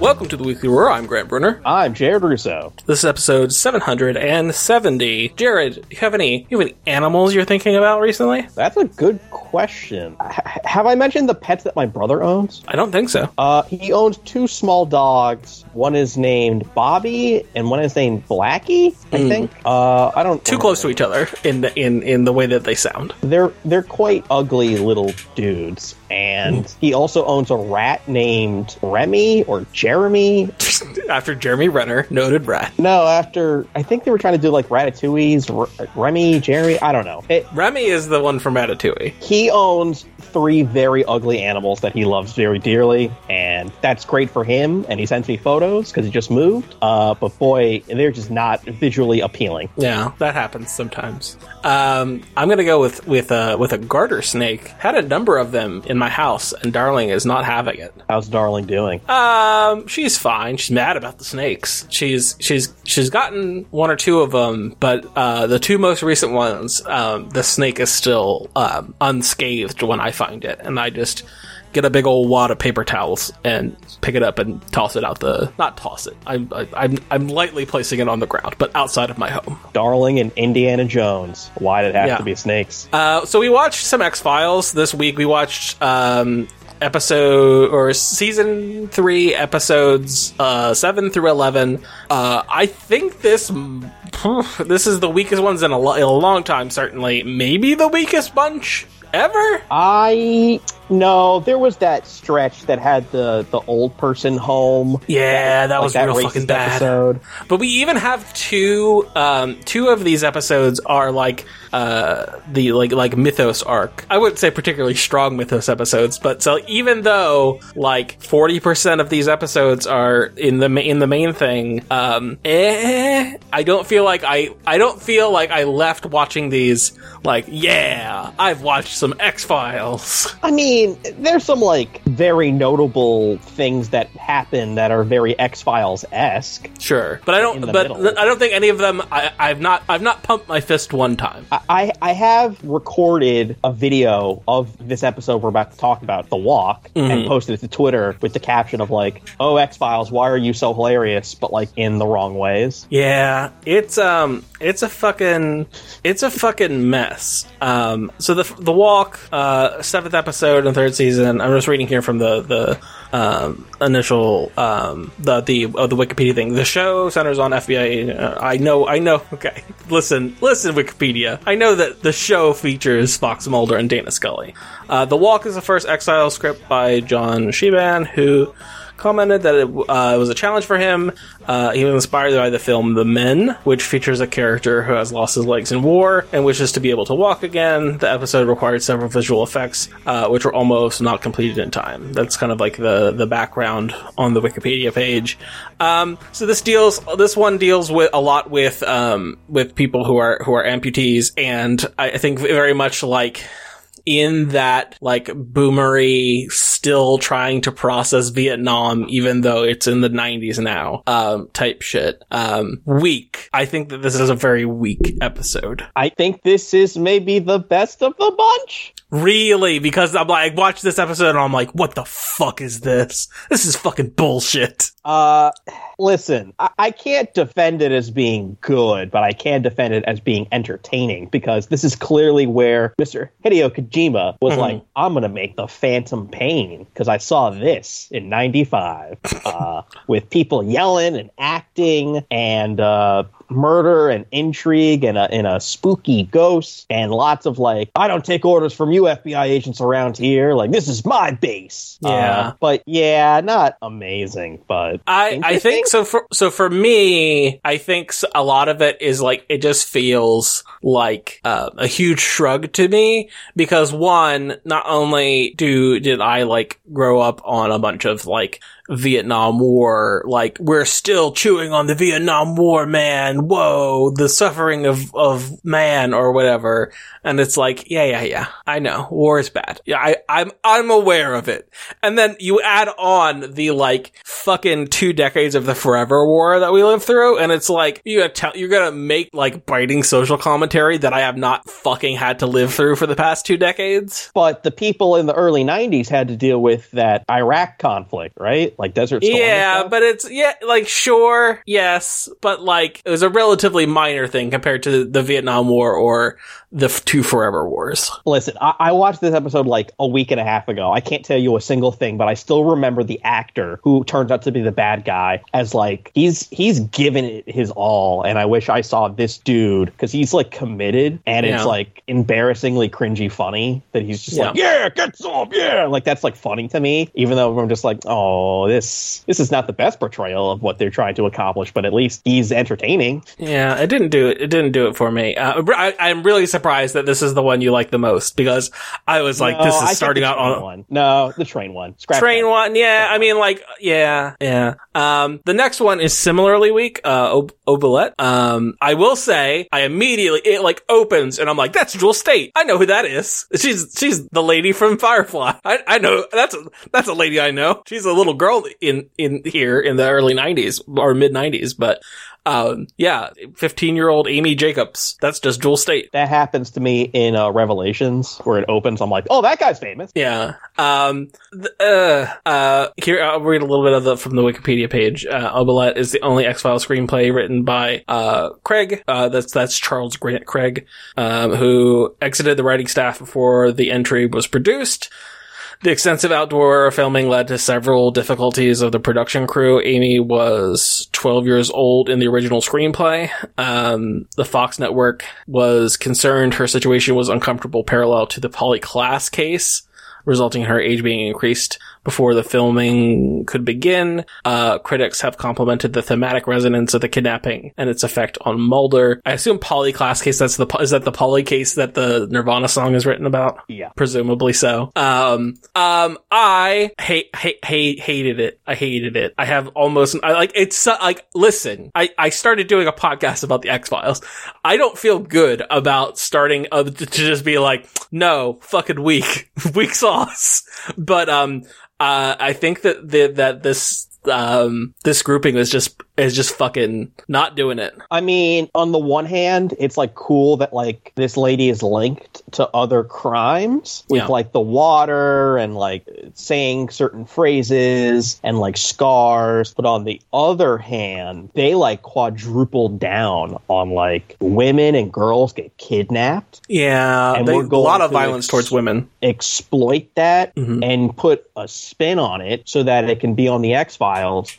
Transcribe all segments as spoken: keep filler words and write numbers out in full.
Welcome to the Weekly Roar. I'm Grant Brunner. I'm Jared Russo. This is episode seven hundred seventy. Jared, do you have any, you have any animals you're thinking about recently? That's a good question. H- have I mentioned the pets that my brother owns? I don't think so. Uh, he owns two small dogs. One is named Bobby, and one is named Blackie. I mm. think. Uh, I don't. Too close to each other in the, in in the way that they sound. They're they're quite ugly little dudes. And he also owns a rat named Remy or Jeremy. After Jeremy Renner, noted rat. No, after, I think they were trying to do like Ratatouille's, R- Remy, Jerry, I don't know. It, Remy is the one from Ratatouille. He owns three very ugly animals that he loves very dearly, and that's great for him, and he sends me photos because he just moved, uh, but boy, they're just not visually appealing. Yeah, that happens sometimes. Um, I'm going to go with, with, uh, with a garter snake. Had a number of them in my house, and Darling is not having it. How's Darling doing? Um, she's fine. She's mad about the snakes. She's she's she's gotten one or two of them, but uh, the two most recent ones, um, the snake is still um, unscathed when I find it, and I just get a big old wad of paper towels and pick it up and toss it out the... Not toss it. I'm I'm I'm lightly placing it on the ground, but outside of my home. Darling and Indiana Jones. Why did it have yeah. to be snakes? Uh, so we watched some X-Files this week. We watched um, episode... or season three, episodes uh, seven through eleven. Uh, I think this... This is the weakest ones in a, lo- in a long time, certainly. Maybe the weakest bunch ever? I... No, there was that stretch that had the, the old person home. Yeah, that was like that real fucking bad. Episode. But we even have two um, two of these episodes are like uh, the like like mythos arc. I wouldn't say particularly strong mythos episodes, but so even though like forty percent of these episodes are in the in the main thing, um, eh, I don't feel like I I don't feel like I left watching these like yeah, I've watched some X-Files. I mean. There's some like very notable things that happen that are very X-Files-esque. Sure, but I don't. But middle. I don't think any of them. I, I've not. I've not pumped my fist one time. I, I have recorded a video of this episode we're about to talk about, The Walk, mm-hmm. and posted it to Twitter with the caption of like, "Oh, X-Files, why are you so hilarious?" But like in the wrong ways. Yeah, it's um, it's a fucking, it's a fucking mess. Um, so the the Walk, uh, seventh episode. And third season. I'm just reading here from the the um, initial um, the the uh, the Wikipedia thing. The show centers on F B I. Uh, I know, I know. Okay, listen, listen, Wikipedia. I know that the show features Fox Mulder and Dana Scully. Uh, the Walk is the first X-Files script by John Sheban, who commented that it, uh, it was a challenge for him. Uh, he was inspired by the film The Men, which features a character who has lost his legs in war and wishes to be able to walk again. The episode required several visual effects, uh, which were almost not completed in time. That's kind of like the, the background on the Wikipedia page. Um, so this deals, this one deals with a lot with, um, with people who are, who are amputees. And I, I think very much like, in that, like, boomery, still trying to process Vietnam, even though it's in the nineties now, um, type shit. Um, weak. I think that this is a very weak episode. I think this is maybe the best of the bunch. Really, because I'm like, I watched this episode and I'm like, what the fuck is this? This is fucking bullshit. Uh, listen, I, I can't defend it as being good, but I can defend it as being entertaining, because this is clearly where Mister Hideo Kojima was mm-hmm. like, I'm gonna make the Phantom Pain, because I saw this in ninety-five, uh, with people yelling and acting and, uh, murder and intrigue and a, and a spooky ghost and lots of like, I don't take orders from you F B I agents around here, like this is my base. Yeah, uh, but yeah, not amazing. But I I think so. For so for me, I think a lot of it is like it just feels like uh, a huge shrug to me, because one, not only do did I like grow up on a bunch of like Vietnam War, like we're still chewing on the Vietnam War, man. whoa, the suffering of, of man or whatever. And it's like, yeah, yeah, yeah, I know. War is bad. Yeah, I, I'm, I'm aware of it. And then you add on the like fucking two decades of the forever war that we lived through. And it's like, you gotta tell, you're going to make like biting social commentary that I have not fucking had to live through for the past two decades. But the people in the early nineties had to deal with that Iraq conflict, right? Like Desert Storm. Yeah, but it's, yeah, like sure, yes, but like it was a relatively minor thing compared to the Vietnam War or the f- two forever wars. Listen, I-, I watched this episode like a week and a half ago. I can't tell you a single thing, but I still remember the actor who turns out to be the bad guy as like, he's he's given it his all, and I wish I saw this dude because he's like committed, and yeah. It's like embarrassingly cringy funny that he's just yeah. like, yeah, get some, yeah. Like that's like funny to me, even though I'm just like, oh, this this is not the best portrayal of what they're trying to accomplish, but at least he's entertaining. Yeah, it didn't do it. It didn't do it for me. Uh, I, I'm really surprised that this is the one you like the most, because I was like, no, this is I starting out on one. No, the train one. Scrap train that. one. Yeah, Scrap I mean, like, yeah, yeah. Um, the next one is similarly weak. Uh, Ob- Obelet. Um, I will say, I immediately it like opens, and I'm like, that's Jewel Staite. I know who that is. She's she's the lady from Firefly. I, I know that's a, that's a lady I know. She's a little girl in in here in the early nineties or mid nineties, but. Um, yeah, fifteen-year-old Amy Jacobs. That's just Jewel Staite. That happens to me in uh, Revelations, where it opens. I'm like, oh, that guy's famous. Yeah. Um. Th- uh. Uh. Here, I'll read a little bit of the from the Wikipedia page. Uh, Obelet is the only X-Files screenplay written by uh Craig. Uh, that's that's Charles Grant Craig, um, who exited the writing staff before the entry was produced. The extensive outdoor filming led to several difficulties of the production crew. Amy was twelve years old in the original screenplay. Um, the Fox network was concerned her situation was uncomfortable, parallel to the Polly Klaas case, resulting in her age being increased before the filming could begin. Uh, critics have complimented the thematic resonance of the kidnapping and its effect on Mulder. I assume Polly Klaas case, that's the, is that the Polly case that the Nirvana song is written about? Yeah. Presumably so. Um, um, I hate, hate, hate, hated it. I hated it. I have almost, I like, it's uh, like, listen, I, I started doing a podcast about the X-Files. I don't feel good about starting uh, to just be like, no, fucking weak, weak sauce. But, um, Uh, I think that the, that this um this grouping is just is just fucking not doing it. I mean, on the one hand, it's like cool that like this lady is linked to other crimes with yeah. like the water and like saying certain phrases and like scars, but on the other hand, they like quadrupled down on like women and girls get kidnapped. Yeah, and they, we're going a lot of to violence ex- towards women. Exploit that mm-hmm. and put a spin on it so that it can be on the X-Files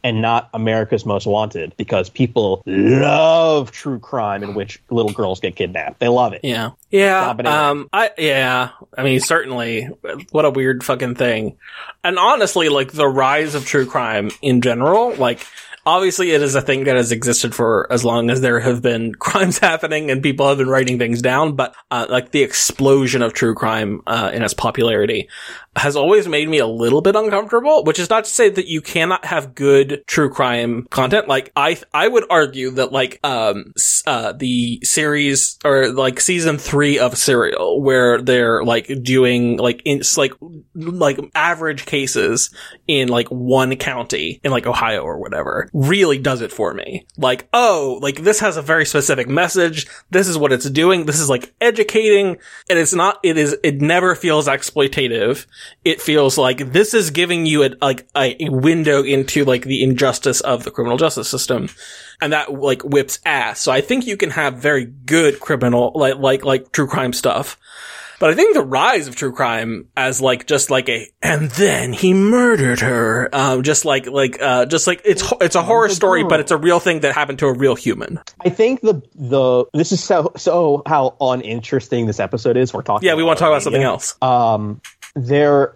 and not America's Most Wanted, because people love true crime in which little girls get kidnapped. They love it. Yeah. Yeah. Um, I, yeah. I mean, certainly, what a weird fucking thing. And honestly, like the rise of true crime in general, like, obviously, it is a thing that has existed for as long as there have been crimes happening and people have been writing things down. But uh, like the explosion of true crime uh, in its popularity has always made me a little bit uncomfortable, which is not to say that you cannot have good true crime content. Like I, I would argue that like um uh the series or like season three of Serial, where they're like doing like in like like average cases in like one county in like Ohio or whatever, really does it for me. Like, oh, like this has a very specific message. This is what it's doing. This is like educating, and it's not, it is, it never feels exploitative. It feels like this is giving you a, like a window into like the injustice of the criminal justice system. And that like whips ass. So I think you can have very good criminal, like, like, like true crime stuff. But I think the rise of true crime as like just like a, and then he murdered her, um, just like like uh, just like it's it's a horror story, but it's a real thing that happened to a real human. I think the the this is so so how uninteresting this episode is. We're talking. Yeah, we about want to talk about something else. Um, there,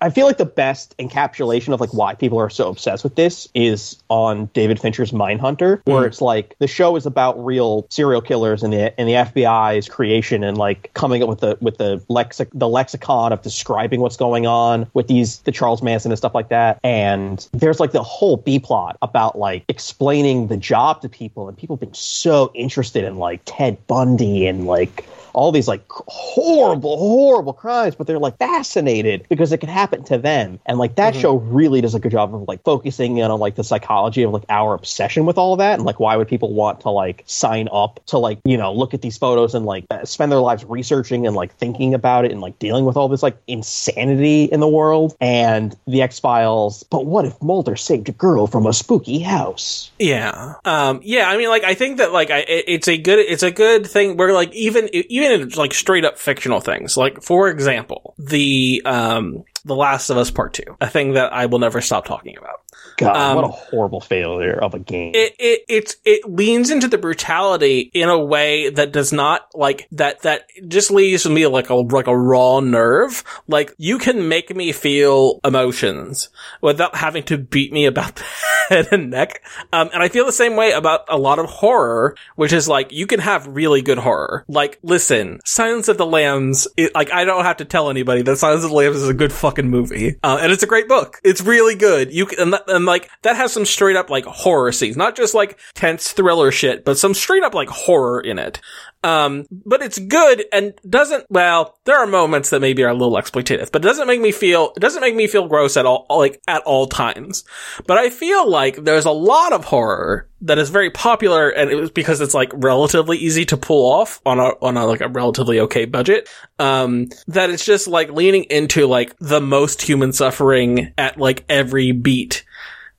I feel like the best encapsulation of like why people are so obsessed with this is on David Fincher's Mindhunter, where mm. it's like the show is about real serial killers and the and the F B I's creation and like coming up with the with the lexic the lexicon of describing what's going on with these the Charles Manson and stuff like that. And there's like the whole B plot about like explaining the job to people and people being so interested in like Ted Bundy and like all these like horrible, horrible crimes, but they're like fascinated because it can happen to them. And like that mm-hmm. show really does a good job of like focusing in on like the psychology of like our obsession with all of that. And like, why would people want to like sign up to like, you know, look at these photos and like spend their lives researching and like thinking about it and like dealing with all this like insanity in the world. And the X-Files, but what if Mulder saved a girl from a spooky house? Yeah. Um, yeah. I mean, like, I think that like, I, it's a good, it's a good thing where like, even, even, in, like, straight up fictional things. Like, for example, the um, The Last of Us Part Two, a thing that I will never stop talking about. God, um, what a horrible failure of a game. It it it's, it leans into the brutality in a way that does not like that that just leaves me like a like a raw nerve. Like, you can make me feel emotions without having to beat me about the head and neck. Um, and I feel the same way about a lot of horror, which is like you can have really good horror. Like, listen, Silence of the Lambs. It, like, I don't have to tell anybody that Silence of the Lambs is a good fucking movie, uh, and it's a great book. It's really good. You can. And that, and like that has some straight up like horror scenes, not just like tense thriller shit, but some straight up like horror in it. Um, but it's good and doesn't, well, there are moments that maybe are a little exploitative, but it doesn't make me feel, it doesn't make me feel gross at all, like at all times. But I feel like there's a lot of horror that is very popular, and it was because it's like relatively easy to pull off on a, on a, like a relatively okay budget. Um, that it's just like leaning into like the most human suffering at like every beat.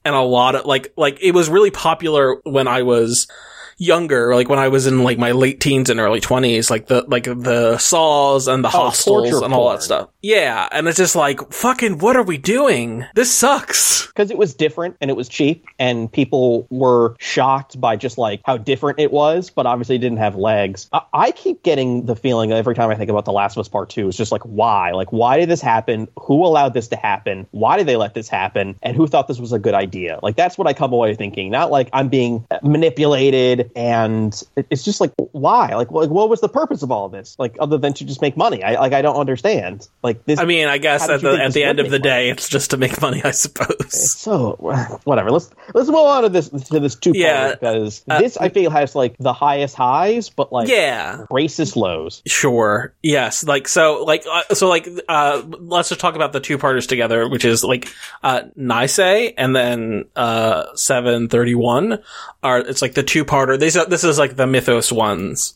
And a lot of like, like it was really popular when I was younger, like when I was in like my late teens and early twenties, like the like the Saws and the oh, Hostels and all porn. That stuff. Yeah, and it's just like, fucking, what are we doing? This sucks. Because it was different and it was cheap, and people were shocked by just like how different it was, but obviously it didn't have legs. I, I keep getting the feeling every time I think about The Last of Us Part Two, it's just like, why? Like, why did this happen? Who allowed this to happen? Why did they let this happen? And who thought this was a good idea? Like, that's what I come away thinking. Not like I'm being manipulated. And it's just like, why? Like, what was the purpose of all of this? Like, other than to just make money? I like, I don't understand. Like, this. I mean, I guess at the at the end of the day, it's just to make money, I suppose. So whatever. Let's let's move on to this to this two part because this I feel has like the highest highs, but like yeah, racist lows. Sure. Yes. Like so. Like uh, so. Like uh, let's just talk about the two parters together, which is like uh, Nice and then uh, seven thirty-one. Are it's like the two parter. These are, this is like the Mythos ones,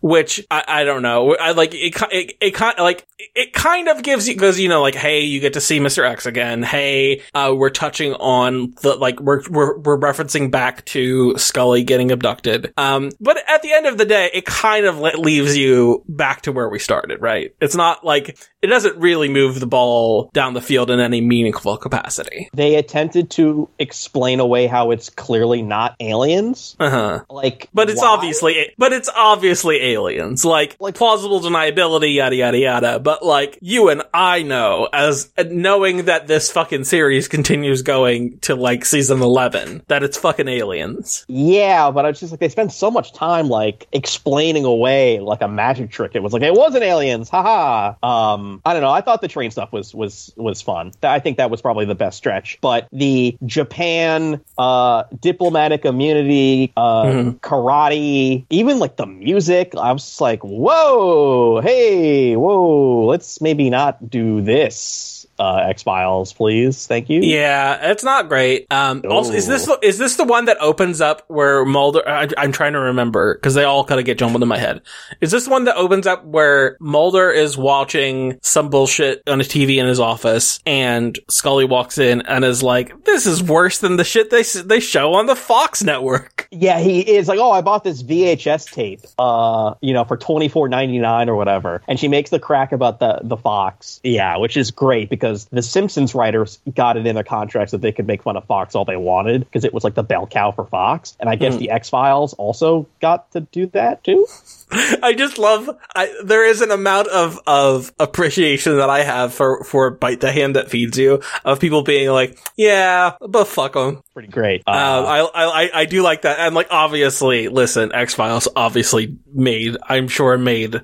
which I, I don't know. I like it. It, it kind like it kind of gives you because you know like hey, you get to see Mister X again. Hey, uh, we're touching on the like we're we're we're referencing back to Scully getting abducted. Um, but at the end of the day, it kind of leaves you back to where we started. Right? It's not like it doesn't really move the ball down the field in any meaningful capacity. They attempted to explain away how it's clearly not aliens. Uh huh. Like, but it's why? obviously, but it's obviously aliens. Like, like plausible deniability, yada yada yada. But like, you and I know, as uh, knowing that this fucking series continues going to like season eleven, that it's fucking aliens. Yeah, but I was just like, they spend so much time like explaining away like a magic trick. It was like it wasn't aliens, haha. Um, I don't know. I thought the train stuff was was was fun. I think that was probably the best stretch. But the Japan uh, diplomatic immunity. Uh, mm-hmm. Karate, even like the music, I was like, whoa, hey, whoa, let's maybe not do this. Uh, X-Files, please. Thank you. Yeah, it's not great. Um, Ooh. Also, is this is this the one that opens up where Mulder? I, I'm trying to remember because they all kind of get jumbled in my head. Is this one that opens up where Mulder is watching some bullshit on his T V in his office, and Scully walks in and is like, "This is worse than the shit they they show on the Fox network." Yeah, he is like, "Oh, I bought this V H S tape, uh, you know, for twenty-four ninety-nine or whatever," and she makes the crack about the the Fox. Yeah, which is great because. because the Simpsons writers got it in their contracts that they could make fun of Fox all they wanted because it was like the bell cow for Fox. And I guess mm. the X-Files also got to do that too. I just love, I, there is an amount of, of appreciation that I have for, for Bite the Hand That Feeds You, of people being like, yeah, but fuck them. Pretty great. Uh, um, I, I, I do like that. And like, obviously, listen, X-Files obviously made, I'm sure made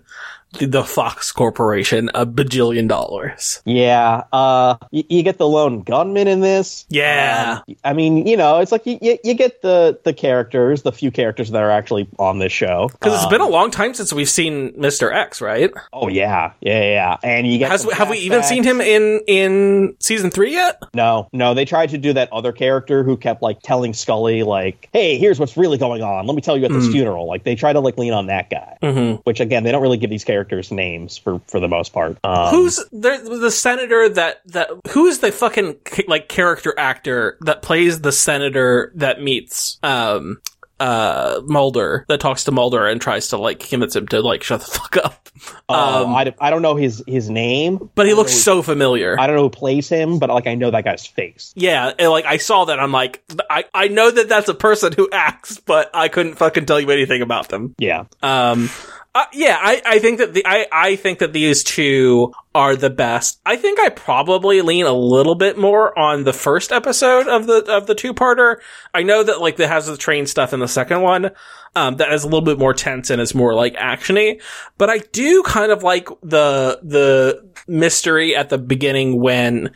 the Fox Corporation a bajillion dollars. Yeah. Uh, you, you get the lone gunman in this. Yeah. Um, I mean, you know, it's like you, you, you get the, the characters, the few characters that are actually on this show. Because um, it's been a long time since we've seen Mister X, right? Oh, yeah. Yeah, yeah. And you get Has, Have we even seen him in, in season three yet? No. No, they tried to do that other character who kept, like, telling Scully, like, hey, here's what's really going on. Let me tell you at this mm. funeral. Like, they try to, like, lean on that guy. Mm-hmm. Which, again, they don't really give these characters characters' names for for the most part. Um, who's the, the senator that that who's the fucking like character actor that plays the senator that meets um uh Mulder, that talks to Mulder and tries to like convince him to like shut the fuck up? Um, um I, I don't know his his name, but he looks who, so familiar. I don't know who plays him, but like I know that guy's face. Yeah, and like I saw that, I'm like I I know that that's a person who acts, but I couldn't fucking tell you anything about them. Yeah. Um. Uh, yeah, I, I think that the I, I think that these two are the best. I think I probably lean a little bit more on the first episode of the of the two-parter. I know that like that has the train stuff in the second one. Um, that is a little bit more tense and is more like actiony. But I do kind of like the the mystery at the beginning when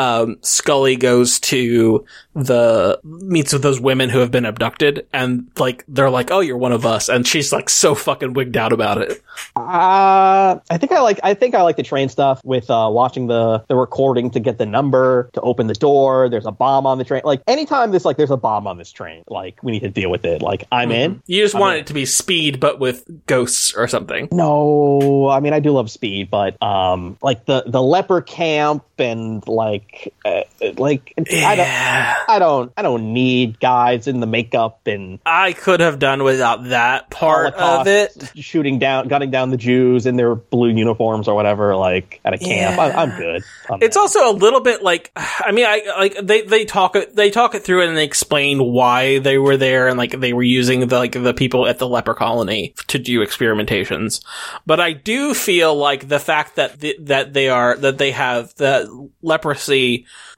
um Scully goes to the meets with those women who have been abducted, and like they're like, oh, you're one of us, and she's like so fucking wigged out about it. uh I think I like I think I like the train stuff with uh watching the the recording to get the number to open the door. There's a bomb on the train. Like anytime there's like there's a bomb on this train, like we need to deal with it. Like I'm mm-hmm. in you just I'm want in. It to be Speed but with ghosts or something. No, I mean I do love Speed, but um like the the leper camp and like Uh, like yeah. I don't, I don't, I don't need guys in the makeup, and I could have done without that part of it. Shooting down, gunning down the Jews in their blue uniforms or whatever, like at a camp. Yeah. I, I'm good. I'm it's that. Also a little bit like, I mean, I like they they talk it they talk it through and they explain why they were there, and like they were using the like the people at the leper colony to do experimentations. But I do feel like the fact that the, that they are that they have the leprosy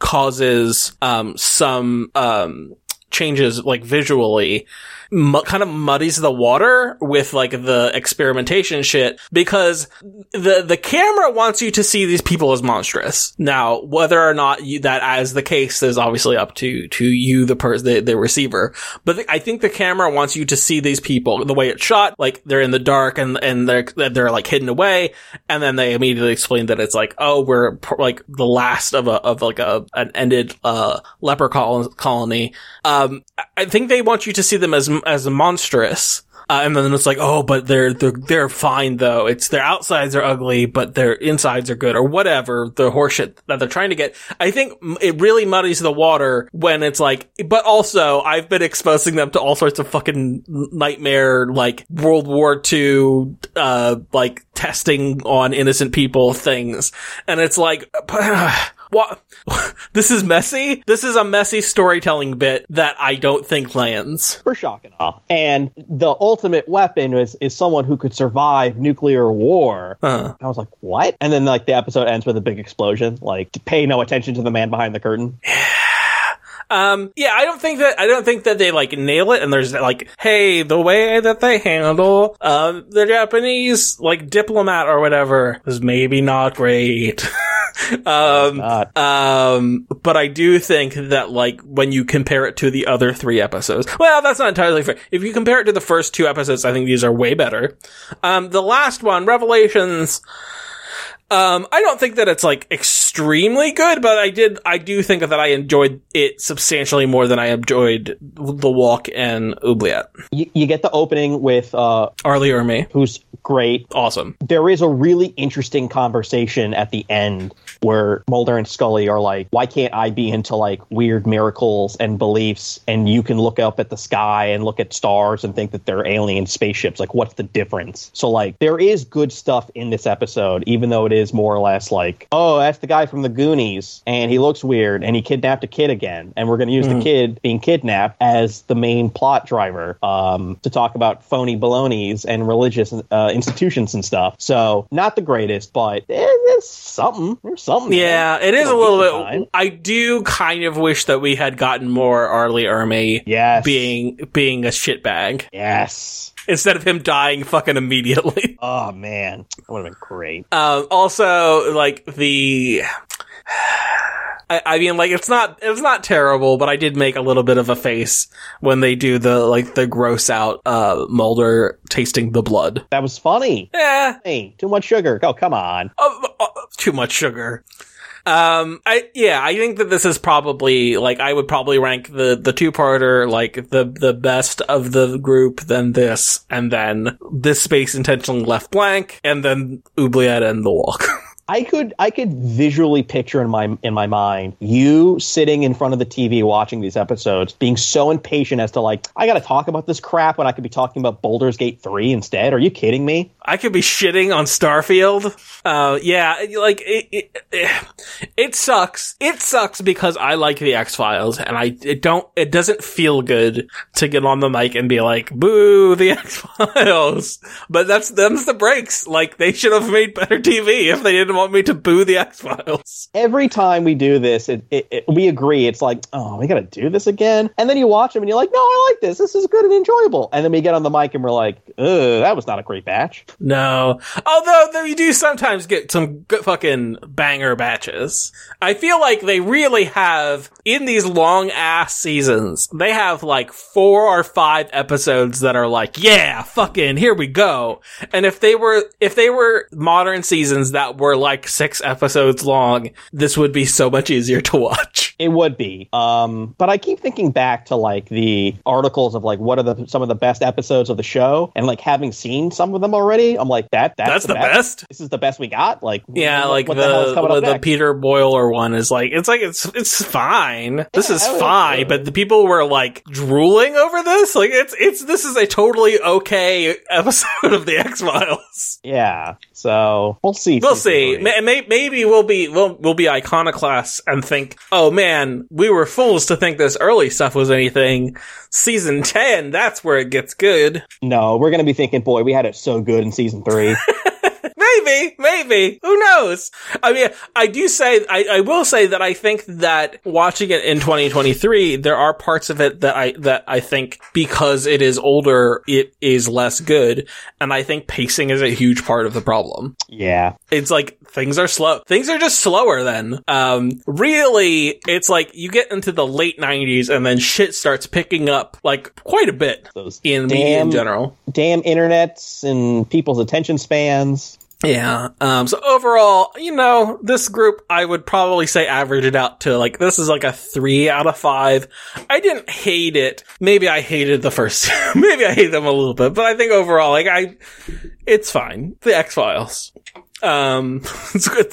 causes um some um changes like visually mu- kind of muddies the water with like the experimentation shit, because the the camera wants you to see these people as monstrous. Now whether or not you, that as the case is obviously up to to you the person the, the receiver, but the, I think the camera wants you to see these people the way it's shot, like they're in the dark and and they're they're like hidden away, and then they immediately explain that it's like, oh, we're like the last of a of like a an ended uh leper colony. Um, I think they want you to see them as as monstrous. Uh, and then it's like, oh, but they're, they're, they're fine though. It's their outsides are ugly, but their insides are good, or whatever the horseshit that they're trying to get. I think it really muddies the water when it's like, but also I've been exposing them to all sorts of fucking nightmare, like World War Two, uh, like testing on innocent people things. And it's like, what? This is messy. This is a messy storytelling bit that I don't think lands. For shock and awe. And the ultimate weapon is, is someone who could survive nuclear war. Uh-huh. I was like, what? And then like the episode ends with a big explosion. Like, to pay no attention to the man behind the curtain. Yeah. Um, yeah, I don't think that, I don't think that they, like, nail it, and there's, like, hey, the way that they handle, um, the Japanese, like, diplomat or whatever is maybe not great. um, um, but I do think that, like, when you compare it to the other three episodes, well, that's not entirely fair. If you compare it to the first two episodes, I think these are way better. Um, the last one, Revelations, Um, I don't think that it's like extremely good, but I did, I do think that I enjoyed it substantially more than I enjoyed The Walk and Oubliette. You, you get the opening with, uh, R. Lee Ermey, who's great. Awesome. There is a really interesting conversation at the end where Mulder and Scully are like, why can't I be into like weird miracles and beliefs, and you can look up at the sky and look at stars and think that they're alien spaceships? Like, what's the difference? So like, there is good stuff in this episode, even though it is is more or less like, oh, that's the guy from the Goonies, and he looks weird, and he kidnapped a kid again, and we're going to use mm. the kid being kidnapped as the main plot driver um, to talk about phony balonies and religious uh, institutions and stuff. So, not the greatest, but there's something. There's something. Yeah, there. It is a little bit. Time. I do kind of wish that we had gotten more R. Lee Ermey yes. being, being a shitbag. Yes. Instead of him dying fucking immediately. Oh, man. That would have been great. Um, also, like, the... I, I mean, like, it's not, it's not terrible, but I did make a little bit of a face when they do the, like, the gross out, uh, Mulder tasting the blood. That was funny. Yeah. Hey, too much sugar. Oh, come on. Oh, oh, too much sugar. Um, I, yeah, I think that this is probably, like, I would probably rank the, the two-parter, like, the, the best of the group, then this, and then this space intentionally left blank, and then Oubliette and The Walk. I could I could visually picture in my in my mind you sitting in front of the T V watching these episodes, being so impatient as to like, I gotta talk about this crap when I could be talking about Baldur's Gate three instead. Are you kidding me? I could be shitting on Starfield. Uh, yeah, like it, it, it, it sucks. It sucks because I like the X-Files, and I it don't it doesn't feel good to get on the mic and be like, boo the X-Files. But that's them's the breaks. Like they should have made better T V if they didn't want me to boo the X-Files. Every time we do this, it, it, it, we agree. It's like, oh, we gotta do this again? And then you watch them and you're like, no, I like this. This is good and enjoyable. And then we get on the mic and we're like, ugh, that was not a great batch. No. Although, though, you do sometimes get some good fucking banger batches. I feel like they really have, in these long-ass seasons, they have like four or five episodes that are like, yeah, fucking, here we go. And if they were, if they were modern seasons that were like like six episodes long, this would be so much easier to watch. It would be. Um, but I keep thinking back to like the articles of like what are the some of the best episodes of the show, and like having seen some of them already, I'm like that that's, that's the, the best. best. This is the best we got. Like yeah, what, like what the the, the, the Peter Boiler one is like it's like it's it's fine. Yeah, this is fine, but the people were like drooling over this. Like it's it's this is a totally okay episode of the X-Files. Yeah. So we'll see. We'll see. Maybe we'll be we'll we'll be iconoclasts and think, oh man, we were fools to think this early stuff was anything. Season ten, that's where it gets good. No, we're gonna be thinking, boy, we had it so good in season three. Maybe, maybe. Who knows? I mean, I do say, I, I will say that I think that watching it in twenty twenty-three, there are parts of it that I, that I think because it is older, it is less good. And I think pacing is a huge part of the problem. Yeah. It's like, things are slow. Things are just slower then. Um, really, it's like you get into the late nineties and then shit starts picking up like quite a bit Those in damn, media in general. Damn internets and people's attention spans. Yeah. Um, so overall, you know, this group, I would probably say average it out to like, this is like a three out of five. I didn't hate it. Maybe I hated the first. Maybe I hate them a little bit, but I think overall, like I, it's fine. The X-Files. Um,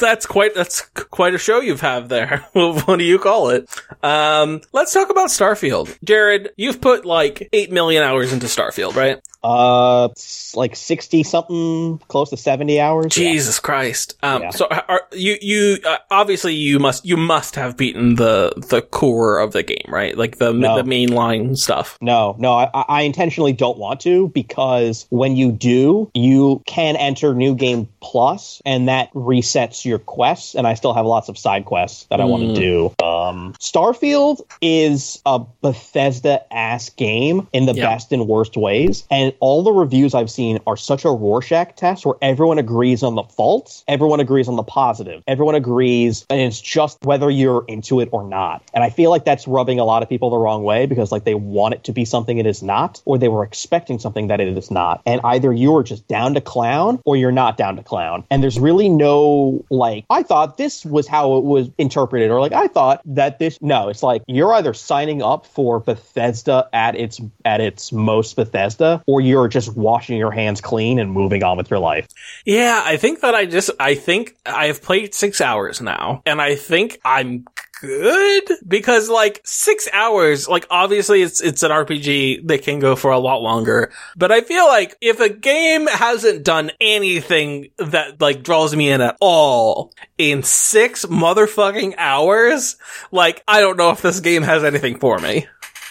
that's quite, that's quite a show you've had there. What do you call it? Um, let's talk about Starfield. Jared, you've put like eight million hours into Starfield, right? Uh, like sixty something, close to seventy hours. Jesus yeah. Christ. Um, yeah. so are you, you, uh, obviously you must, you must have beaten the, the core of the game, right? Like the, no. the mainline stuff. No, no, I, I intentionally don't want to because when you do, you can enter New Game Plus and that resets your quests. And I still have lots of side quests that mm. I want to do. Um, Starfield is a Bethesda ass game in the yeah. best and worst ways. And And all the reviews I've seen are such a Rorschach test where everyone agrees on the faults, everyone agrees on the positive, everyone agrees, and it's just whether you're into it or not. And I feel like that's rubbing a lot of people the wrong way because like they want it to be something it is not, or they were expecting something that it is not. And either you are just down to clown or you're not down to clown. And there's really no like, I thought this was how it was interpreted, or like, I thought that this, no, it's like you're either signing up for Bethesda at its, at its most Bethesda, or you're just washing your hands clean and moving on with your life. Yeah, I think that I just, I think I've played six hours now, and I think I'm good, because like six hours, like obviously it's it's an R P G that can go for a lot longer, but I feel like if a game hasn't done anything that like draws me in at all in six motherfucking hours, like I don't know if this game has anything for me.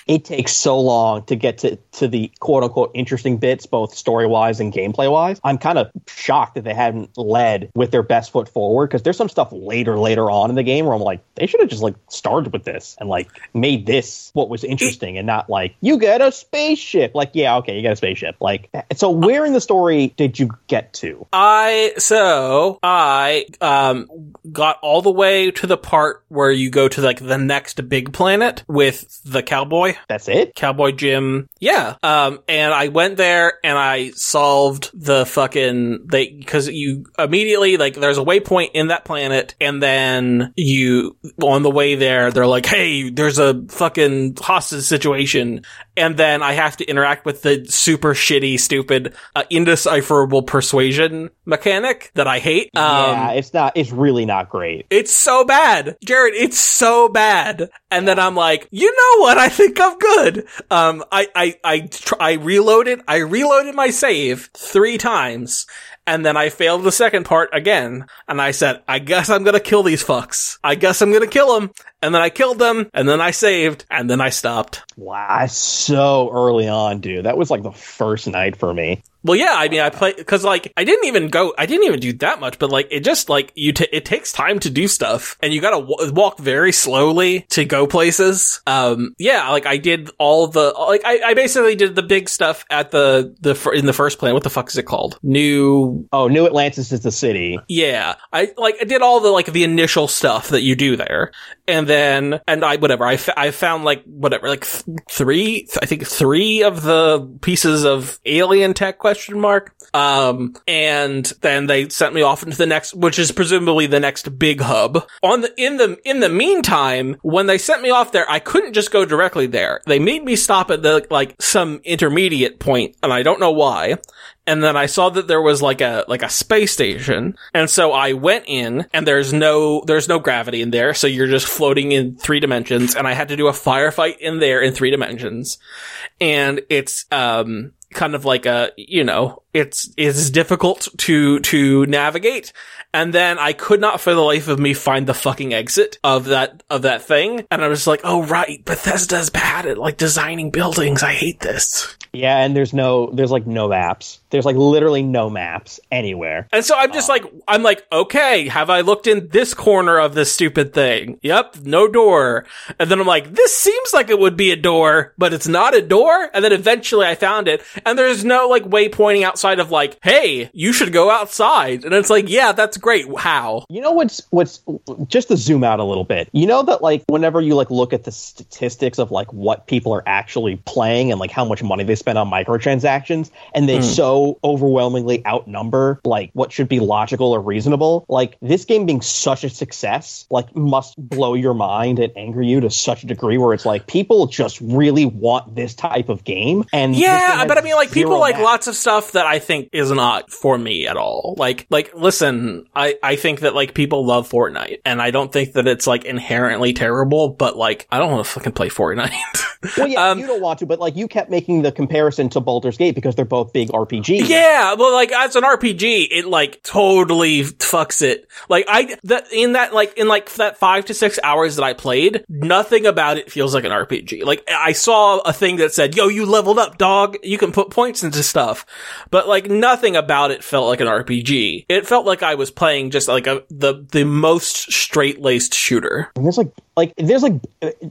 It takes so long to get to, to the quote-unquote interesting bits, both story-wise and gameplay-wise. I'm kind of shocked that they hadn't led with their best foot forward, because there's some stuff later, later on in the game where I'm like, they should have just, like, started with this and, like, made this what was interesting and not, like, you get a spaceship. Like, yeah, okay, you got a spaceship. Like, so where in the story did you get to? I, so, I um got all the way to the part where you go to, like, the next big planet with the cowboy. That's it? Cowboy Jim. Yeah. Um, and I went there and I solved the fucking, they, because you immediately, like, there's a waypoint in that planet, and then you, on the way there, they're like, hey, there's a fucking hostage situation. And then I have to interact with the super shitty, stupid, uh, indecipherable persuasion mechanic that I hate. Um, yeah, it's not, it's really not great. It's so bad. Jared, it's so bad. And then I'm like, you know what? I think I'm good. Um, I, I, I, tr- I reloaded, I reloaded my save three times. And then I failed the second part again. And I said, I guess I'm going to kill these fucks. I guess I'm going to kill them. And then I killed them. And then I saved. And then I stopped. Wow. So early on, dude. That was like the first night for me. Well, yeah, I mean, I play, cause like, I didn't even go, I didn't even do that much, but like, it just like, you, t- it takes time to do stuff, and you gotta w- walk very slowly to go places. Um, yeah, like, I did all the, like, I, I basically did the big stuff at the, the, fr- in the first planet. What the fuck is it called? New. Oh, New Atlantis is the city. Yeah. I, like, I did all the, like, the initial stuff that you do there. And then, and I, whatever, I, f- I found like, whatever, like, th- three, th- I think three of the pieces of alien tech questions. Question mark. Um, and then they sent me off into the next, which is presumably the next big hub. On the in the in the meantime, when they sent me off there, I couldn't just go directly there. They made me stop at the like some intermediate point, and I don't know why. And then I saw that there was like a, like a space station. And so I went in, and there's no, there's no gravity in there. So you're just floating in three dimensions. And I had to do a firefight in there in three dimensions. And it's, um, kind of like a, you know, it's, it's difficult to, to navigate. And then I could not for the life of me find the fucking exit of that, of that thing. And I was like, oh, right. Bethesda's bad at like designing buildings. I hate this. Yeah. And there's no, there's like no maps. There's like literally no maps anywhere. And so I'm just um, like, I'm like, okay, have I looked in this corner of this stupid thing? Yep. No door. And then I'm like, this seems like it would be a door, but it's not a door. And then eventually I found it. And there's no like way pointing outside of like, hey, you should go outside. And it's like, yeah, that's great. How? You know what's, what's just to zoom out a little bit. You know that like whenever you like look at the statistics of like what people are actually playing and like how much money they spend on microtransactions, and they mm. so overwhelmingly outnumber like what should be logical or reasonable. Like this game being such a success like must blow your mind and anger you to such a degree where it's like people just really want this type of game. And yeah, but I mean like people like lots of stuff that I think is not for me at all. Like like listen, I I think that like people love Fortnite, and I don't think that it's like inherently terrible, but like I don't want to fucking play Fortnite. Well yeah, um, you don't want to, but like you kept making the comparison to Baldur's Gate because they're both big R P Gs. Yeah, well, like, as an R P G, it, like, totally fucks it. Like, I, that, in that, like, in, like, that five to six hours that I played, nothing about it feels like an R P G. Like, I saw a thing that said, yo, you leveled up, dog. You can put points into stuff. But, like, nothing about it felt like an R P G. It felt like I was playing just, like, a, the, the most straight-laced shooter. And there's, like, like, there's, like,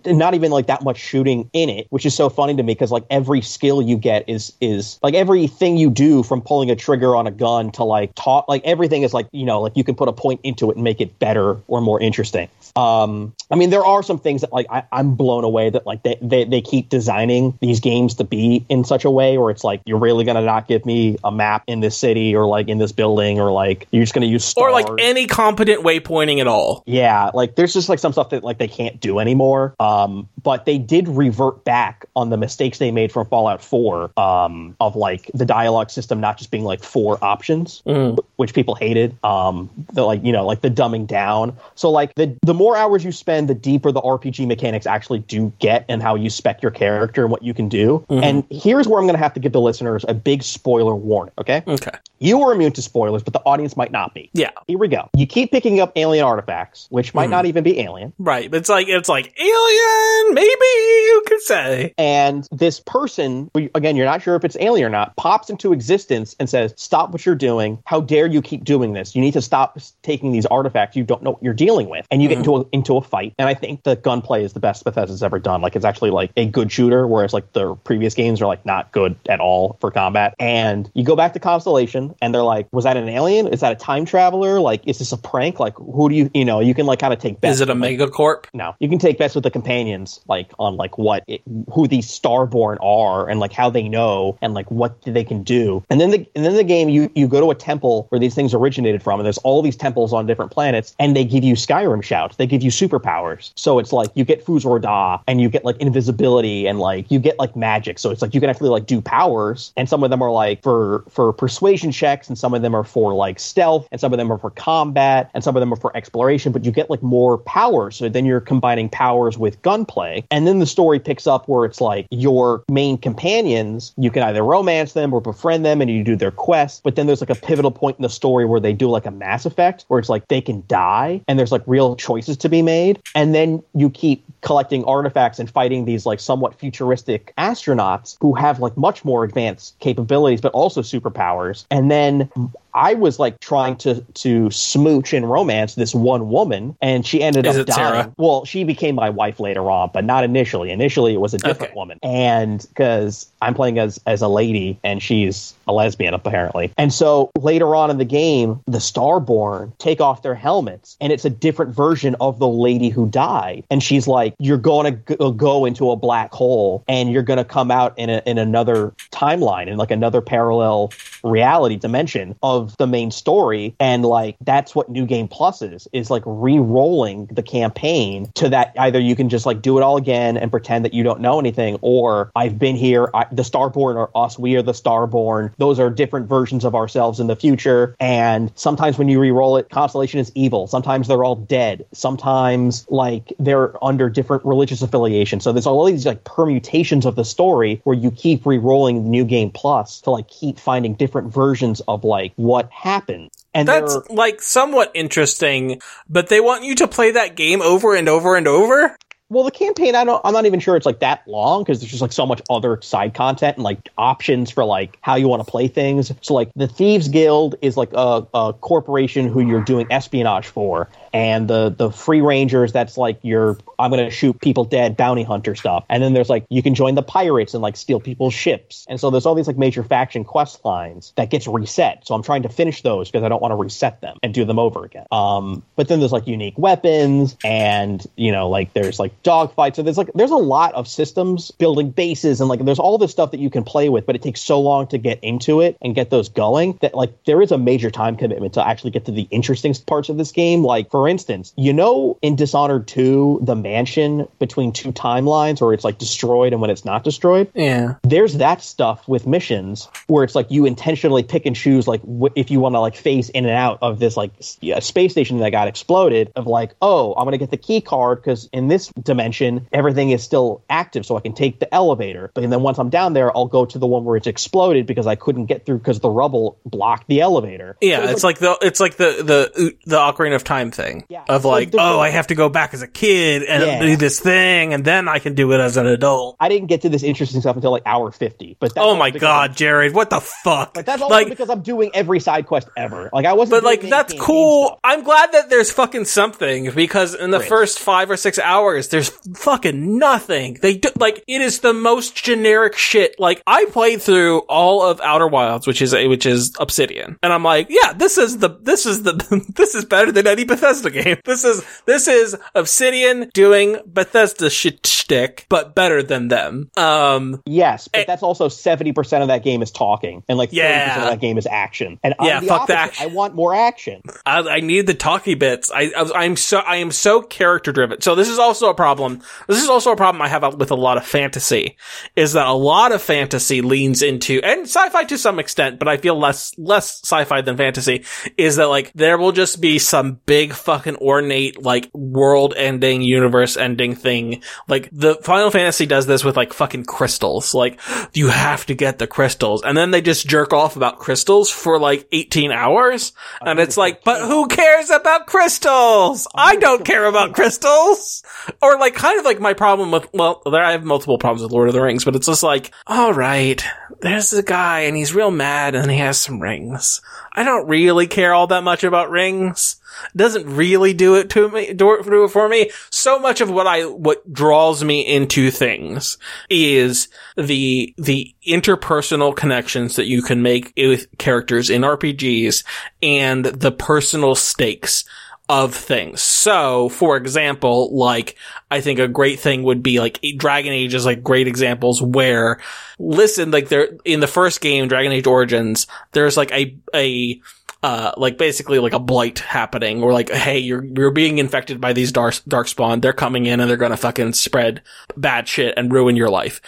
not even, like, that much shooting in it, which is so funny to me, because, like, every skill you get is, is, like, everything you do, from pulling a trigger on a gun to like talk, like everything is like, you know, like you can put a point into it and make it better or more interesting. Um, I mean, there are some things that like I, I'm blown away that like they, they, they keep designing these games to be in such a way where it's like, you're really going to not give me a map in this city or like in this building, or like you're just going to use stars. Or like any competent waypointing at all. Yeah. Like there's just like some stuff that like they can't do anymore. Um, but they did revert back on the mistakes they made from Fallout four um, of like the dialogue system not just being like four options, mm. which people hated. Um, the, like you know, like the dumbing down. So like the the more hours you spend, the deeper the R P G mechanics actually do get, and how you spec your character and what you can do. Mm. And here's where I'm going to have to give the listeners a big spoiler warning. Okay. Okay. You are immune to spoilers, but the audience might not be. Yeah. Here we go. You keep picking up alien artifacts, which might mm. not even be alien. Right. It's like it's like alien. Maybe you could say. And this person, again, you're not sure if it's alien or not, pops into existence and says, "Stop what you're doing! How dare you keep doing this? You need to stop taking these artifacts. You don't know what you're dealing with." And you mm. get into a, into a fight. And I think the gunplay is the best Bethesda's ever done. Like it's actually like a good shooter, whereas like the previous games are like not good at all for combat. And you go back to Constellation, and they're like, "Was that an alien? Is that a time traveler? Like, is this a prank? Like, who do you you know? You can like kind of take bets. Is it a megacorp? No, you can take bets with the companions, like on like what it, who these Starborn are, and like how they know, and like what they can do." And then the and then the game, you you go to a temple where these things originated from, and there's all these temples on different planets, and they give you Skyrim shouts, they give you superpowers. So it's like you get Fuzor Da, and you get like invisibility, and like you get like magic. So it's like you can actually like do powers, and some of them are like for for persuasion checks, and some of them are for like stealth, and some of them are for combat, and some of them are for exploration. But you get like more powers, so then you're combining powers with gunplay. And then the story picks up where it's like your main companions, you can either romance them or befriend them, and you do their quest. But then there's like a pivotal point in the story where they do like a Mass Effect, where it's like they can die, and there's like real choices to be made. And then you keep collecting artifacts and fighting these like somewhat futuristic astronauts who have like much more advanced capabilities, but also superpowers. And then I was like trying to to smooch and romance this one woman, and she ended Is up dying. Sarah? Well, she became my wife later on, but not initially. Initially, it was a different okay. woman, and because I'm playing as as a lady, and she's a lesbian apparently. And so later on in the game, the Starborn take off their helmets, and it's a different version of the lady who died. And she's like, "You're going to go into a black hole, and you're going to come out in a, in another timeline, in like another parallel reality dimension of." The main story. And like that's what New Game Plus is is like re-rolling the campaign to that either you can just like do it all again and pretend that you don't know anything, or I've been here, I, the Starborn are us, we are the Starborn, those are different versions of ourselves in the future. And sometimes when you re-roll it, Constellation is evil, sometimes they're all dead, sometimes like they're under different religious affiliations. So there's all these like permutations of the story where you keep re-rolling New Game Plus to like keep finding different versions of like what What happened? And that's like somewhat interesting, but they want you to play that game over and over and over? Well, the campaign, I don't, I'm not even sure it's like that long, because there's just like so much other side content and like options for like how you want to play things. So like the Thieves Guild is like a, a corporation who you're doing espionage for. And the the Free Rangers, that's like your I'm going to shoot people dead bounty hunter stuff. And then there's like you can join the pirates and like steal people's ships. And so there's all these like major faction quest lines that gets reset. So I'm trying to finish those because I don't want to reset them and do them over again. Um, but then there's like unique weapons, and, you know, like there's like dogfights. So there's like there's a lot of systems, building bases, and like there's all this stuff that you can play with. But it takes so long to get into it and get those going that like there is a major time commitment to actually get to the interesting parts of this game. Like, for For instance, you know, in Dishonored two, the mansion between two timelines where it's like destroyed and when it's not destroyed. Yeah. There's that stuff with missions where it's like you intentionally pick and choose, like wh- if you want to like phase in and out of this like s- yeah, space station that got exploded, of like, oh, I'm going to get the key card because in this dimension, everything is still active. So I can take the elevator. But then once I'm down there, I'll go to the one where it's exploded because I couldn't get through because the rubble blocked the elevator. Yeah. So it's, it's like, like the it's like the, the, the Ocarina of Time thing. Yeah, of like, like oh, I have to go back as a kid and yeah. do this thing, and then I can do it as an adult. I didn't get to this interesting stuff until like hour fifty. But that's oh my god, I'm, Jared, what the fuck? But that's also like, because I'm doing every side quest ever. Like I wasn't. But like that's cool. I'm glad that there's fucking something, because in the Rich. first five or six hours, there's fucking nothing. They do, like it is the most generic shit. Like I played through all of Outer Wilds, which is a, which is Obsidian, and I'm like, yeah, this is the this is the this is better than any Bethesda game. This is this is Obsidian doing Bethesda shit shtick, but better than them. Um, yes, but it, that's also seventy percent of that game is talking, and like thirty yeah. percent of that game is action. And yeah, I'm the fuck opposite. The action. I want more action. I, I need the talky bits. I, I I'm so I am so character driven. So this is also a problem. This is also a problem I have with a lot of fantasy, is that a lot of fantasy leans into, and sci-fi to some extent, but I feel less less sci-fi than fantasy, is that, like, there will just be some big fucking ornate, like, world-ending, universe-ending thing. Like, the Final Fantasy does this with, like, fucking crystals. Like, you have to get the crystals. And then they just jerk off about crystals for, like, eighteen hours. And it's like, but who cares about crystals? I don't care about crystals! Or, like, kind of like my problem with, well, there I have multiple problems with Lord of the Rings, but it's just like, alright, there's a guy, and he's real mad, and he has some rings. I don't really care all that much about rings. Doesn't really do it to me, do it, do it for me. So much of what I, what draws me into things is the, the interpersonal connections that you can make with characters in R P Gs and the personal stakes of things. So, for example, like, I think a great thing would be, like, Dragon Age is, like, great examples where, listen, like, there, in the first game, Dragon Age Origins, there's, like, a, a, Uh, like basically like a blight happening, or like, hey, you're you're being infected by these dark darkspawn. They're coming in and they're gonna fucking spread bad shit and ruin your life.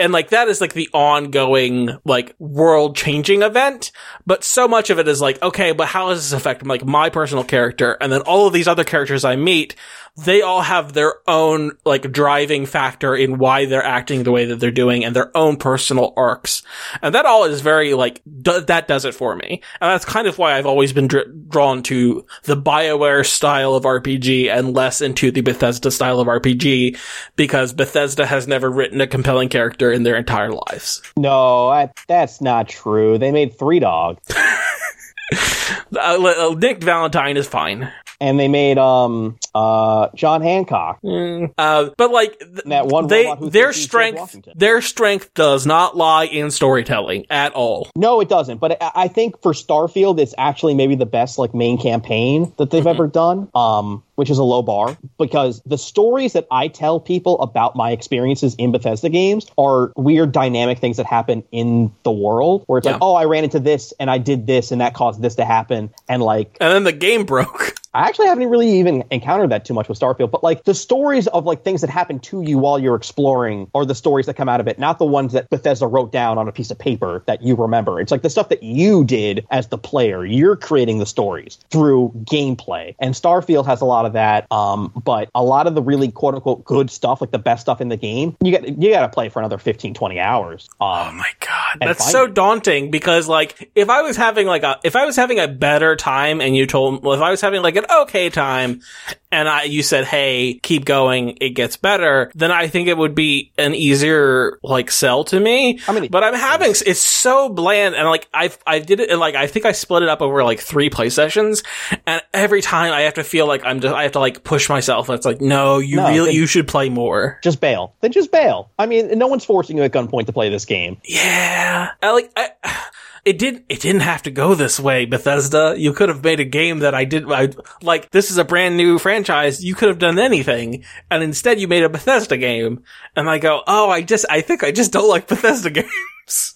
And like that is like the ongoing like world changing event. But so much of it is like, okay, but how does this affect like my personal character? And then all of these other characters I meet, they all have their own like driving factor in why they're acting the way that they're doing and their own personal arcs. And that all is very like do- that does it for me. And that's kind of why I've always been dr- drawn to the BioWare style of R P G and less into the Bethesda style of R P G, because Bethesda has never written a compelling character in their entire lives. No, I, that's not true. They made Three Dog. uh, Nick Valentine is fine. And they made um uh John Hancock. Mm, uh, but like th- that one they, their strength their strength does not lie in storytelling at all. No, it doesn't. But I, I think for Starfield, it's actually maybe the best like main campaign that they've mm-hmm. ever done. Um, which is a low bar, because the stories that I tell people about my experiences in Bethesda games are weird, dynamic things that happen in the world where it's yeah. like, oh, I ran into this and I did this and that caused this to happen, and like, and then the game broke. I actually haven't really even encountered that too much with Starfield, but like the stories of like things that happen to you while you're exploring are the stories that come out of it, not the ones that Bethesda wrote down on a piece of paper that you remember. It's like the stuff that you did as the player. You're creating the stories through gameplay, and Starfield has a lot of that. Um, but a lot of the really quote unquote good stuff, like the best stuff in the game, you got you got to play for another fifteen, twenty hours. Um, oh my god, that's so it. daunting, because like if I was having like a if I was having a better time and you told well if I was having like a okay time and I you said, hey, keep going, it gets better, then I think it would be an easier like sell to me. I mean, but I'm having it's so bland, and like I I did it, and like I think I split it up over like three play sessions, and every time I have to feel like I'm just I have to like push myself, and it's like no you no, really you should play more. Just bail. Then just bail. I mean, no one's forcing you at gunpoint to play this game. Yeah. I like I It didn't, it didn't have to go this way, Bethesda. You could have made a game that I did, I, like, this is a brand new franchise. You could have done anything. And instead you made a Bethesda game. And I go, oh, I just, I think I just don't like Bethesda games.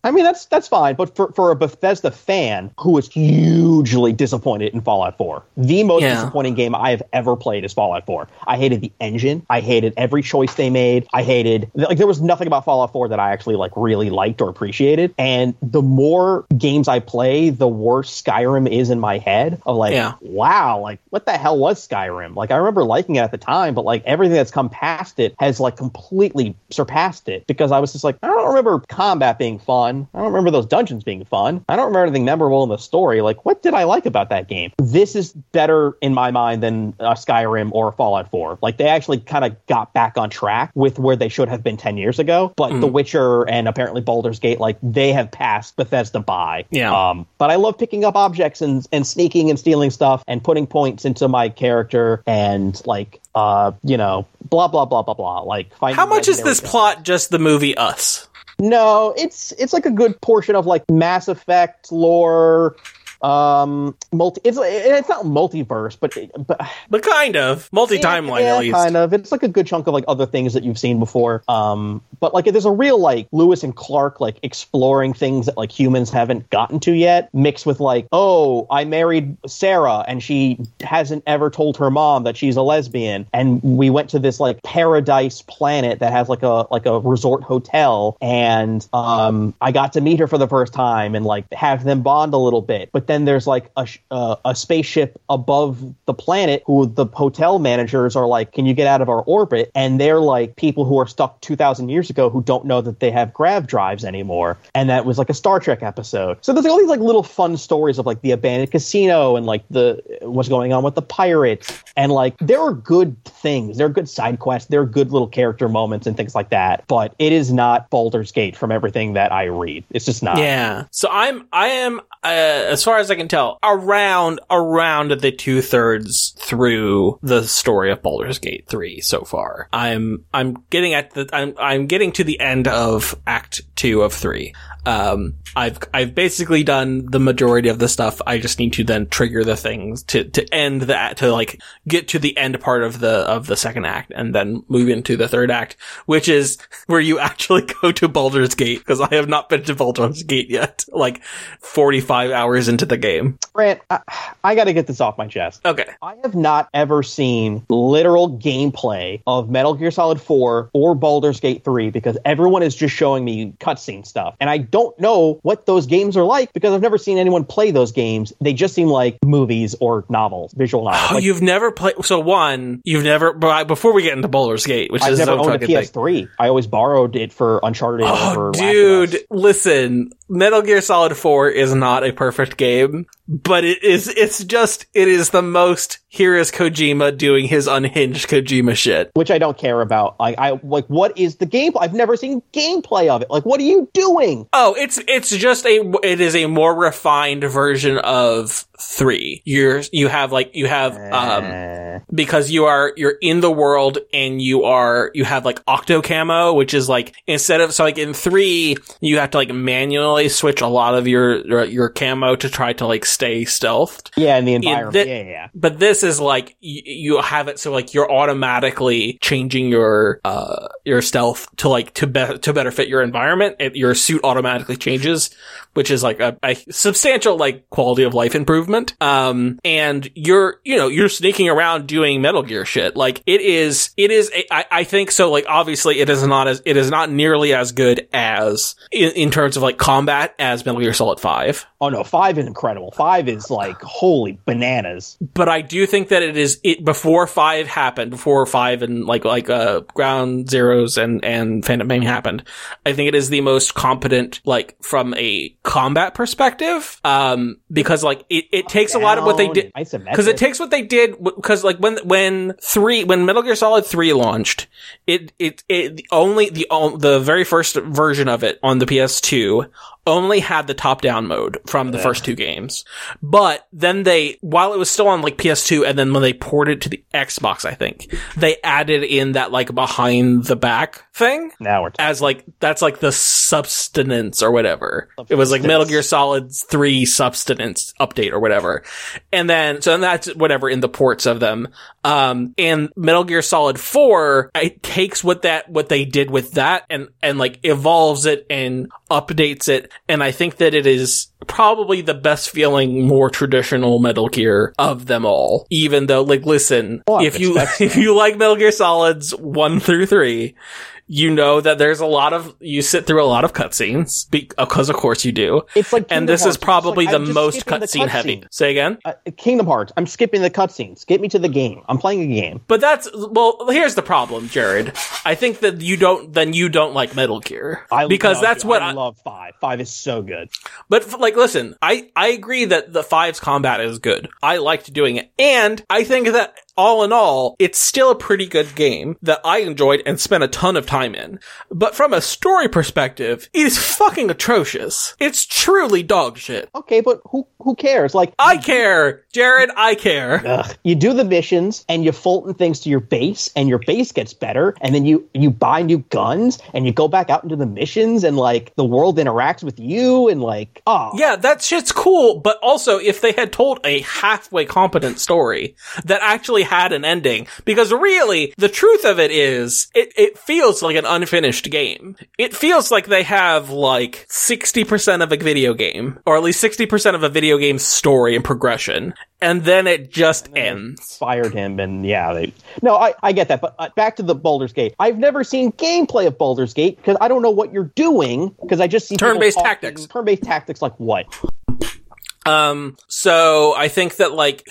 I mean, that's that's fine, but for, for a Bethesda fan who was hugely disappointed in Fallout four, the most yeah. disappointing game I have ever played is Fallout four. I hated the engine. I hated every choice they made. I hated, like, there was nothing about Fallout four that I actually, like, really liked or appreciated. And the more games I play, the worse Skyrim is in my head. Of like, yeah. wow, like, what the hell was Skyrim? Like, I remember liking it at the time, but, like, everything that's come past it has, like, completely surpassed it, because I was just like, I don't remember combat being fun. I don't remember those dungeons being fun. I don't remember anything memorable in the story. Like, what did I like about that game? This is better in my mind than uh, Skyrim or Fallout four. Like, they actually kind of got back on track with where they should have been ten years ago. But mm. The Witcher and apparently Baldur's Gate, like, they have passed Bethesda by. Yeah. Um, but I love picking up objects and, and sneaking and stealing stuff and putting points into my character and, like, uh, you know, blah, blah, blah, blah, blah. Like, how much is this plot just the movie Us? No, it's it's like a good portion of like Mass Effect lore, um, multi. It's it's not multiverse, but but, but kind of multi-timeline yeah, yeah, at least. Kind of. It's like a good chunk of like other things that you've seen before. Um, but like there's a real like Lewis and Clark like exploring things that like humans haven't gotten to yet, mixed with like, oh, I married Sarah and she hasn't ever told her mom that she's a lesbian, and we went to this like paradise planet that has like a like a resort hotel, and um, I got to meet her for the first time and like have them bond a little bit. But then there's like a uh, a spaceship above the planet who the hotel managers are like, can you get out of our orbit? And they're like people who are stuck two thousand years ago who don't know that they have grav drives anymore, and that was like a Star Trek episode. So there's all these like little fun stories of like the abandoned casino and like the what's going on with the pirates, and like there are good things, there are good side quests, there are good little character moments and things like that, but it is not Baldur's Gate from everything that I read. It's just not. Yeah. So I'm I am uh, as far as I can tell around around the two thirds through the story of Baldur's Gate three so far. I'm I'm getting at the I'm I'm getting to the end of Act Two of Three. Um, I've I've basically done the majority of the stuff. I just need to then trigger the things to, to end that, to like get to the end part of the of the second act and then move into the third act, which is where you actually go to Baldur's Gate, because I have not been to Baldur's Gate yet. Like forty-five hours into the game. Grant, I, I got to get this off my chest. Okay. I have not ever seen literal gameplay of Metal Gear Solid four or Baldur's Gate three, because everyone is just showing me cutscene stuff, and I don't know what those games are like because I've never seen anyone play those games. They just seem like movies or novels, visual novels. Oh, like, you've never played. So one, you've never. Before we get into Baldur's Gate, which I've is never owned a P S three. Thing. I always borrowed it for Uncharted. Oh, for dude, listen. Metal Gear Solid four is not a perfect game, but it is, it's just, it is the most, here is Kojima doing his unhinged Kojima shit. Which I don't care about. I, I, like, what is the game? I've never seen gameplay of it. Like, what are you doing? Oh, it's, it's just a, it is a more refined version of three. You're, you have, like, you have, um, because you are, you're in the world and you are, you have, like, octo camo, which is, like, instead of, so, like, in three, you have to, like, manually switch a lot of your, your your camo to try to like stay stealthed. Yeah, in the environment. In thi- yeah, yeah. But this is like y- you have it so like you're automatically changing your uh your stealth to like to be- to better fit your environment. It, your suit automatically changes, which is like a, a substantial like quality of life improvement. Um, and you're you know you're sneaking around doing Metal Gear shit. Like it is it is a, I I think so. Like obviously it is not as it is not nearly as good as in, in terms of like combat. As Metal Gear Solid five. Oh no, five is incredible. Five is like holy bananas. But I do think that it is it before five happened, before five and like like uh Ground Zeroes and and Phantom Pain happened. I think it is the most competent like from a combat perspective. Um, because like it, it takes down, a lot of what they did because it takes what they did because like when when three when Metal Gear Solid three launched, it it it only the the very first version of it on the P S two. Only had the top-down mode from the yeah. first two games. But then they, while it was still on, like, P S two, and then when they ported it to the Xbox, I think, they added in that, like, behind-the-back thing. Now we're talking. As, like, that's, like, the substance or whatever. Substance. It was, like, Metal Gear Solid three substance update or whatever. And then, so then that's whatever in the ports of them. Um, and Metal Gear Solid four, it takes what that, what they did with that and, and, like, evolves it and updates it. And I think that it is probably the best feeling, more traditional Metal Gear of them all. Even though, like, listen, well, if you if you like Metal Gear Solids one through three, you know that there's a lot of you sit through a lot of cutscenes because, of course, you do. It's like Kingdom and this Hearts. Is probably like, the most cutscene cut heavy. Say again, uh, Kingdom Hearts. I'm skipping the cutscenes. Get me to the game. I'm playing a game. But that's well. Here's the problem, Jared. I think that you don't. Then you don't like Metal Gear I because love, that's what I, I love. Five. Five is so good. But like, listen, I I agree that the five's combat is good. I liked doing it, and I think that. all in all, it's still a pretty good game that I enjoyed and spent a ton of time in. But from a story perspective, it is fucking atrocious. It's truly dog shit. Okay, but who who cares? Like, I care, Jared, I care. Ugh. You do the missions, and you Fulton things to your base, and your base gets better, and then you, you buy new guns, and you go back out into the missions, and, like, the world interacts with you, and, like, oh. Yeah, that shit's cool, but also, if they had told a halfway competent story that actually had an ending, because really, the truth of it is, it, it feels like an unfinished game. It feels like they have, like, sixty percent of a video game, or at least sixty percent of a video game's story and progression, and then it just and then ends. Fired him, and yeah. They, no, I, I get that, but uh, back to the Baldur's Gate. I've never seen gameplay of Baldur's Gate, because I don't know what you're doing, because I just see... Turn-based tactics. Turn-based tactics like what? Um, so I think that like,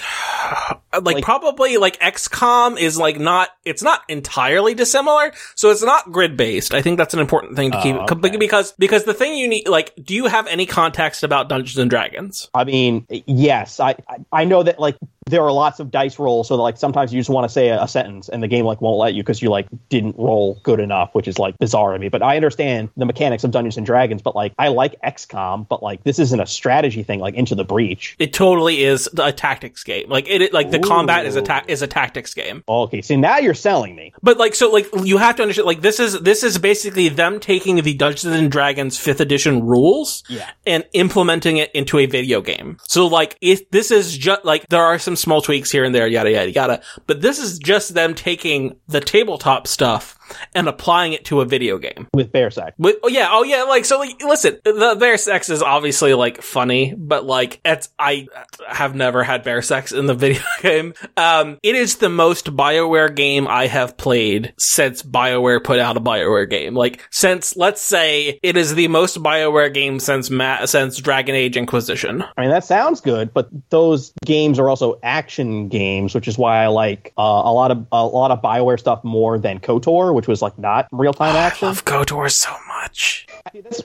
like, like, probably like X COM is like not, it's not entirely dissimilar. So it's not grid based. I think that's an important thing to uh, keep, okay. because, because the thing you need, like, do you have any context about Dungeons and Dragons? I mean, yes, I, I, I know that like, there are lots of dice rolls, so that, like, sometimes you just want to say a, a sentence, and the game like won't let you because you like didn't roll good enough, which is like bizarre to me. But I understand the mechanics of Dungeons and Dragons, but like I like X COM, but like this isn't a strategy thing like Into the Breach. It totally is a tactics game. Like it, it like the Ooh. combat is a ta- is a tactics game. Okay, see, now you're selling me. But like so, like you have to understand, like this is this is basically them taking the Dungeons and Dragons fifth edition rules, yeah. and implementing it into a video game. So like if this is just like there are some small tweaks here and there, yada, yada, yada. But this is just them taking the tabletop stuff and applying it to a video game. With Bear Sex. With, oh, yeah. Oh, yeah. Like, so, like, listen, the Bear Sex is obviously, like, funny, but, like, it's, I have never had Bear Sex in the video game. Um, it is the most BioWare game I have played since BioWare put out a BioWare game. Like, since, let's say, it is the most BioWare game since Ma- since Dragon Age Inquisition. I mean, that sounds good, but those games are also action games, which is why I like uh, a lot of a lot of BioWare stuff more than KOTOR, which was like not real-time action. I love KOTOR so much.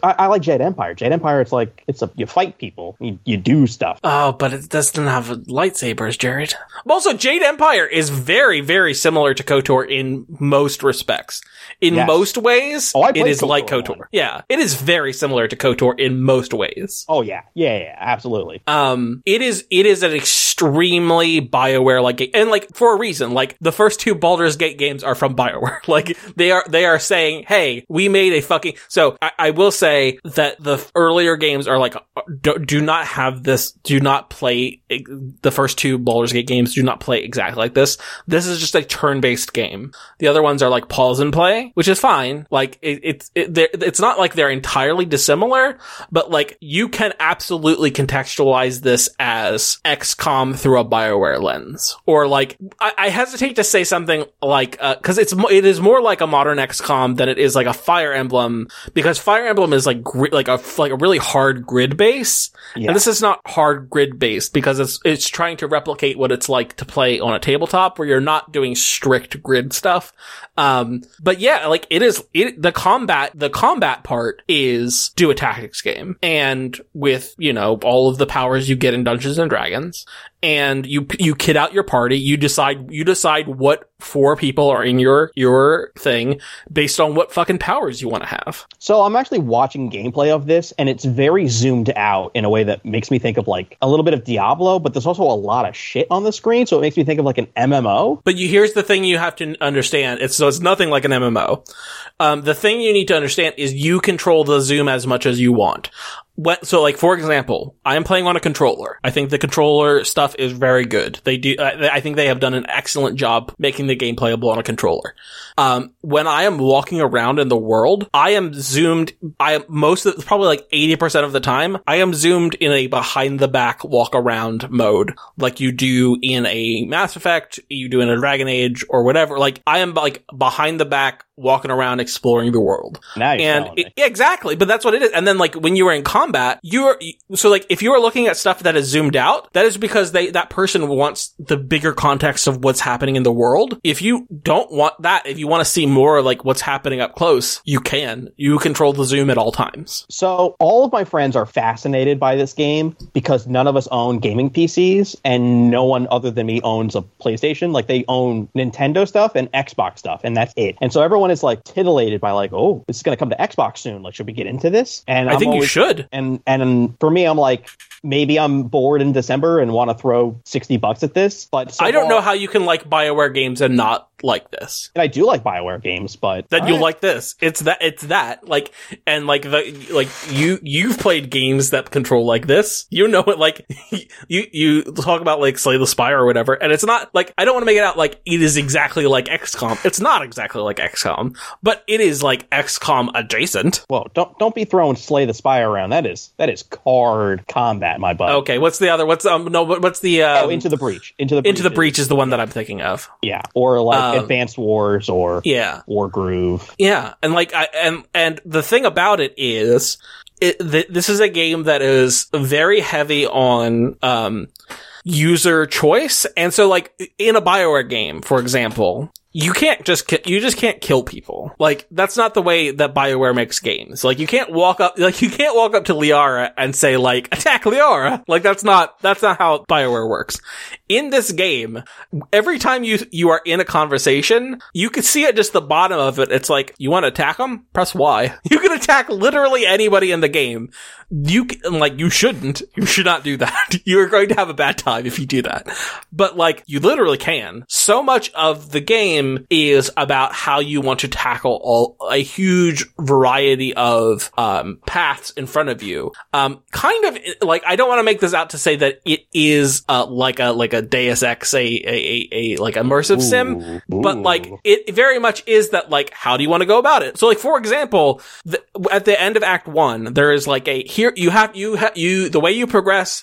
I, I like Jade Empire. Jade Empire, it's like it's a you fight people, you, you do stuff. Oh, but it doesn't have lightsabers, Jared. Also, Jade Empire is very, very similar to KOTOR in most respects. In yes. most ways, oh, it is KOTOR like KOTOR. One. Yeah, it is very similar to KOTOR in most ways. Oh yeah, yeah, yeah, absolutely. Um, it is it is an extremely BioWare like game, and like for a reason. Like the first two Baldur's Gate games are from BioWare, like. They are they are saying, hey, we made a fucking... So, I, I will say that the earlier games are like, do, do not have this, do not play... The first two Baldur's Gate games do not play exactly like this. This is just a turn-based game. The other ones are like pause and play, which is fine. Like, it's it, it, it's not like they're entirely dissimilar, but like, you can absolutely contextualize this as X COM through a BioWare lens. Or like, I, I hesitate to say something like, because uh, it's it is more like... like a modern X COM than it is like a Fire Emblem, because Fire Emblem is like gri- like a like a really hard grid base, yeah. and this is not hard grid based because it's it's trying to replicate what it's like to play on a tabletop where you're not doing strict grid stuff. Um, but yeah, like it is it, the combat the combat part is do a tactics game, and with you know all of the powers you get in Dungeons and Dragons. And you, you kid out your party. You decide, you decide what four people are in your, your thing based on what fucking powers you want to have. So I'm actually watching gameplay of this and it's very zoomed out in a way that makes me think of like a little bit of Diablo, but there's also a lot of shit on the screen. So it makes me think of like an M M O. But you, here's the thing you have to understand. It's, so it's nothing like an M M O. Um, the thing you need to understand is you control the zoom as much as you want. What, so, like, for example, I am playing on a controller. I think the controller stuff is very good. They do, I, I think they have done an excellent job making the game playable on a controller. Um, when I am walking around in the world, I am zoomed, I am most of, probably like eighty percent of the time, I am zoomed in a behind the back walk around mode, like you do in a Mass Effect, you do in a Dragon Age, or whatever. Like, I am like behind the back walking around exploring the world. Now you're and it, yeah, exactly, but that's what it is. And then like when you were in combat, you're so like if you are looking at stuff that is zoomed out, that is because they that person wants the bigger context of what's happening in the world. If you don't want that, if you want to see more like what's happening up close, you can. You control the zoom at all times. So all of my friends are fascinated by this game because none of us own gaming P Cs and no one other than me owns a PlayStation. Like they own Nintendo stuff and Xbox stuff and that's it. And so everyone is like titillated by like, oh, this is going to come to Xbox soon. Like, should we get into this? And I I'm think always, you should. And and for me, I'm like, maybe I'm bored in December and want to throw sixty bucks at this. But so I don't far, know how you can like BioWare games and not like this. And I do like BioWare games, but then you'll right. like this. It's that. It's that. Like and like the like you you've played games that control like this. You know it. Like you you talk about like Slay the Spire or whatever, and it's not like I don't want to make it out like it is exactly like X COM. It's not exactly like X COM, but it is like X COM adjacent. Well, don't don't be throwing Slay the Spire around. That is that is card combat, my buddy. Okay, what's the other? What's um no? What's the um, oh Into the Breach? Into the Breach Into the Breach is the one that I'm thinking of. Yeah, or like. Um, Advanced Wars or yeah. War Groove. Yeah. And like, I, and, and the thing about it is, it, th- this is a game that is very heavy on, um, user choice. And so like in a BioWare game, for example, You can't just, ki- you just can't kill people. Like, that's not the way that BioWare makes games. Like, you can't walk up, like, you can't walk up to Liara and say, like, attack Liara. Like, that's not, that's not how BioWare works. In this game, every time you, you are in a conversation, you can see at just the bottom of it, it's like, you want to attack them? Press Y. You can attack literally anybody in the game. You can, like, you shouldn't. You should not do that. You're going to have a bad time if you do that. But, like, you literally can. So much of the game is about how you want to tackle all a huge variety of um paths in front of you. Um kind of like I don't want to make this out to say that it is uh like a like a Deus Ex a a a, a like immersive ooh, sim, ooh. But like it very much is that like how do you want to go about it? So like for example, the, at the end of Act One, there is like a here you have you ha- you the way you progress.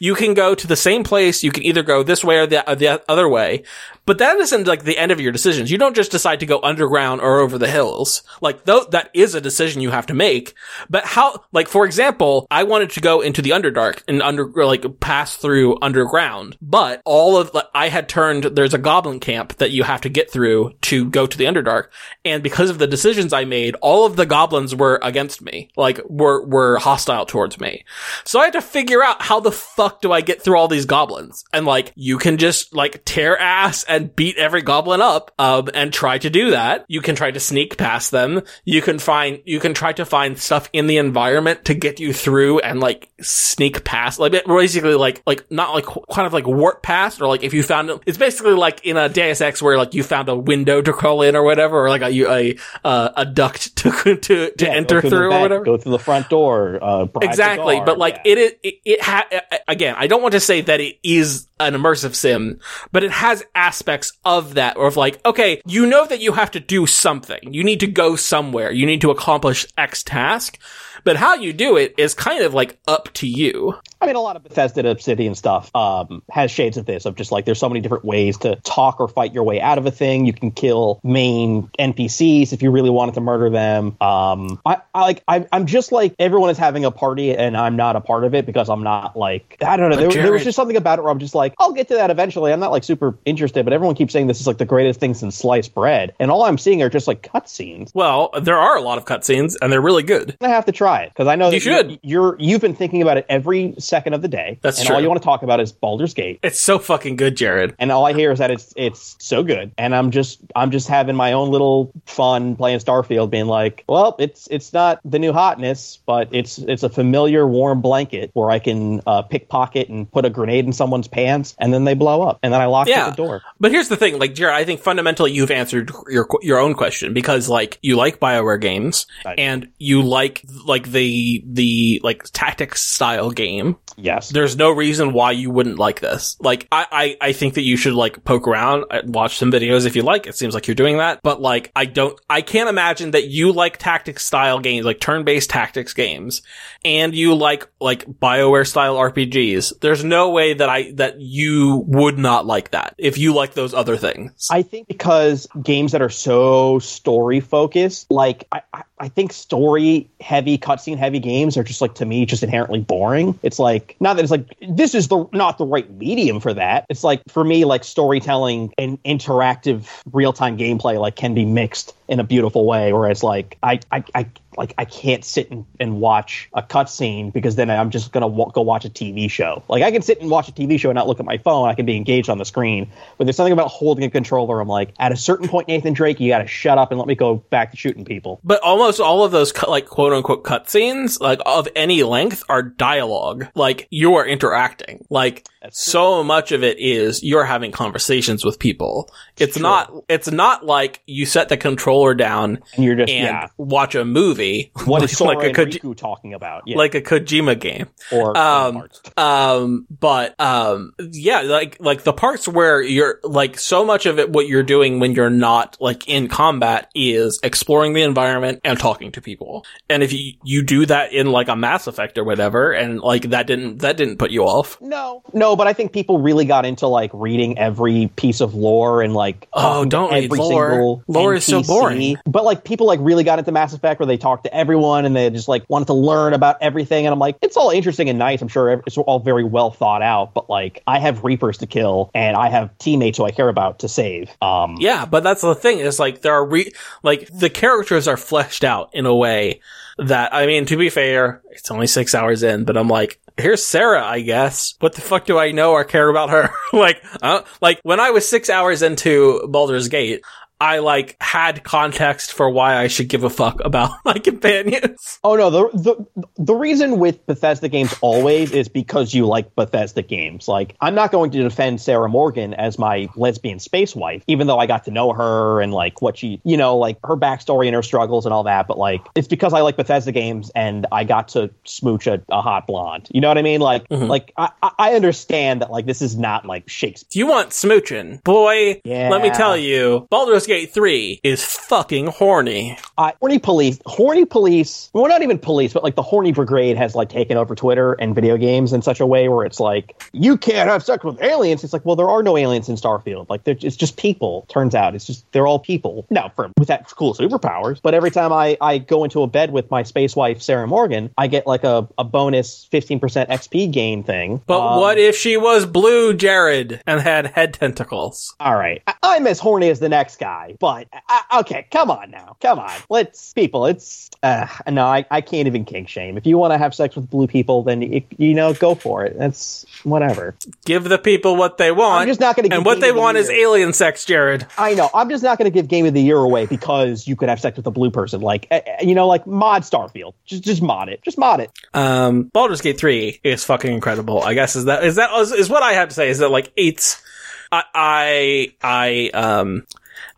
You can go to the same place. You can either go this way or the, or the other way. But that isn't like the end of your decisions. You don't just decide to go underground or over the hills. Like, though, that is a decision you have to make. But how, like, for example, I wanted to go into the Underdark and under, like, pass through underground. But all of, like, I had turned, there's a goblin camp that you have to get through to go to the Underdark. And because of the decisions I made, all of the goblins were against me. Like, were, were hostile towards me. So I had to figure out how the fuck do I get through all these goblins? And like you can just like tear ass and beat every goblin up um and try to do that. You can try to sneak past them. You can find you can try to find stuff in the environment to get you through and like sneak past, like basically like like not like kind of like warp past or like if you found it's basically like in a Deus Ex where like you found a window to crawl in or whatever or like a a a, a duct to to, to yeah, enter through, through back, or whatever. Go through the front door. Uh, exactly, door, but like yeah. it is it, it ha. I, Again, I don't want to say that it is an immersive sim, but it has aspects of that or of like, okay, you know that you have to do something. You need to go somewhere. You need to accomplish X task. But how you do it is kind of like up to you. I mean, a lot of Bethesda and Obsidian stuff um, has shades of this, of just like there's so many different ways to talk or fight your way out of a thing. You can kill main N P Cs if you really wanted to murder them. Um, I, I like I, I'm just like everyone is having a party and I'm not a part of it because I'm not like, I don't know. There, Jared, there was just something about it where I'm just like, I'll get to that eventually. I'm not like super interested, but everyone keeps saying this is like the greatest thing since sliced bread. And all I'm seeing are just like cutscenes. Well, there are a lot of cutscenes and they're really good. I have to try it because I know you that should. You, you're, you've been thinking about it every second of the day. That's and true. All you want to talk about is Baldur's Gate. It's so fucking good, Jared. And all I hear is that it's it's so good. And I'm just I'm just having my own little fun playing Starfield, being like, well, it's it's not the new hotness, but it's it's a familiar warm blanket where I can uh, pickpocket and put a grenade in someone's pants, and then they blow up, and then I lock yeah. the door. But here's the thing, like Jared, I think fundamentally you've answered your your own question because like you like BioWare games, I and do. you like like the the like tactics style game. Yes. There's no reason why you wouldn't like this. Like, I, I, I think that you should, like, poke around, watch some videos if you like. It seems like you're doing that. But, like, I don't, I can't imagine that you like tactics style games, like turn-based tactics games, and you like, like, BioWare style R P Gs. There's no way that I, that you would not like that if you like those other things. I think because games that are so story focused, like, I, I, I think story heavy, cutscene heavy games are just, like, to me, just inherently boring. It's like, not that it's like, this is the not the right medium for that. It's like, for me, like, storytelling and interactive real-time gameplay, like, can be mixed in a beautiful way, where it's like, I, I, I like I can't sit and, and watch a cutscene, because then I'm just going to w- go watch a T V show. Like, I can sit and watch a T V show and not look at my phone. I can be engaged on the screen. But there's something about holding a controller. I'm like, at a certain point, Nathan Drake, you got to shut up and let me go back to shooting people. But almost all of those, like, quote unquote cutscenes, like, of any length, are dialogue. Like, you are interacting. Like, so much of it is you're having conversations with people. It's sure. not, it's not like you set the controller down and, you're just, and yeah. watch a movie. What is Sora like a and Riku Ko- talking about? Yeah. Like a Kojima game, or um, um, but um, yeah, like like the parts where you're like, so much of it, what you're doing when you're not, like, in combat, is exploring the environment and talking to people. And if you you do that in, like, a Mass Effect or whatever, and, like, that didn't that didn't put you off. No, no, but I think people really got into, like, reading every piece of lore and, like, oh, don't read lore. Lore N P C. Is so boring. But, like, people, like, really got into Mass Effect, where they talk. talk to everyone, and they just, like, wanted to learn about everything, and I'm like, it's all interesting and nice, I'm sure it's all very well thought out, but, like, I have Reapers to kill, and I have teammates who I care about to save. Um yeah, but that's the thing, is, like, there are re- like the characters are fleshed out in a way that, I mean, to be fair, it's only six hours in, but I'm like, here's Sarah, I guess. What the fuck do I know or care about her? Like, uh, like, when I was six hours into Baldur's Gate, I, like, had context for why I should give a fuck about my companions. Oh, no, the the the reason with Bethesda games always is because you like Bethesda games. Like, I'm not going to defend Sarah Morgan as my lesbian space wife, even though I got to know her and, like, what she, you know, like, her backstory and her struggles and all that, but, like, it's because I like Bethesda games and I got to smooch a, a hot blonde. You know what I mean? Like, mm-hmm. like I, I understand that, like, this is not, like, Shakespeare. You want smooching? Boy, yeah. Let me tell you, Baldur's Gate three is fucking horny. Uh, horny police. Horny police. Well, not even police, but, like, the horny brigade has, like, taken over Twitter and video games in such a way where it's like, you can't have sex with aliens. It's like, well, there are no aliens in Starfield. Like, it's just people. Turns out it's just, they're all people. Now, for, with that cool superpowers. But every time I, I go into a bed with my space wife, Sarah Morgan, I get, like, a, a bonus fifteen percent X P gain thing. But um, what if she was blue, Jared, and had head tentacles? All right. I, I'm as horny as the next guy. But uh, okay, come on now, come on. Let's people. It's uh, no, I, I can't even kink shame. If you want to have sex with blue people, then it, you know, go for it. That's whatever. Give the people what they want. I'm just not going to. And what they want is alien sex, Jared. I know. I'm just not going to give Game of the Year away because you could have sex with a blue person. Like, you know, like, mod Starfield. Just just mod it. Just mod it. Um, Baldur's Gate three is fucking incredible. I guess is that is that is, is what I have to say. Is that, like, it's I I, I um.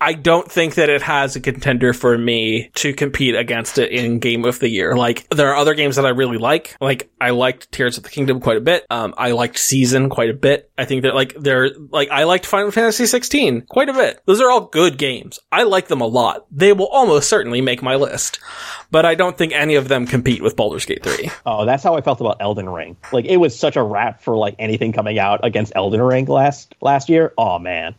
I don't think that it has a contender for me to compete against it in Game of the Year. Like, there are other games that I really like. Like, I liked Tears of the Kingdom quite a bit. Um, I liked Season quite a bit. I think that, like, they're, like, I liked Final Fantasy sixteen quite a bit. Those are all good games. I like them a lot. They will almost certainly make my list. But I don't think any of them compete with Baldur's Gate three. Oh, that's how I felt about Elden Ring. Like, it was such a rap for, like, anything coming out against Elden Ring last last year. Oh, man.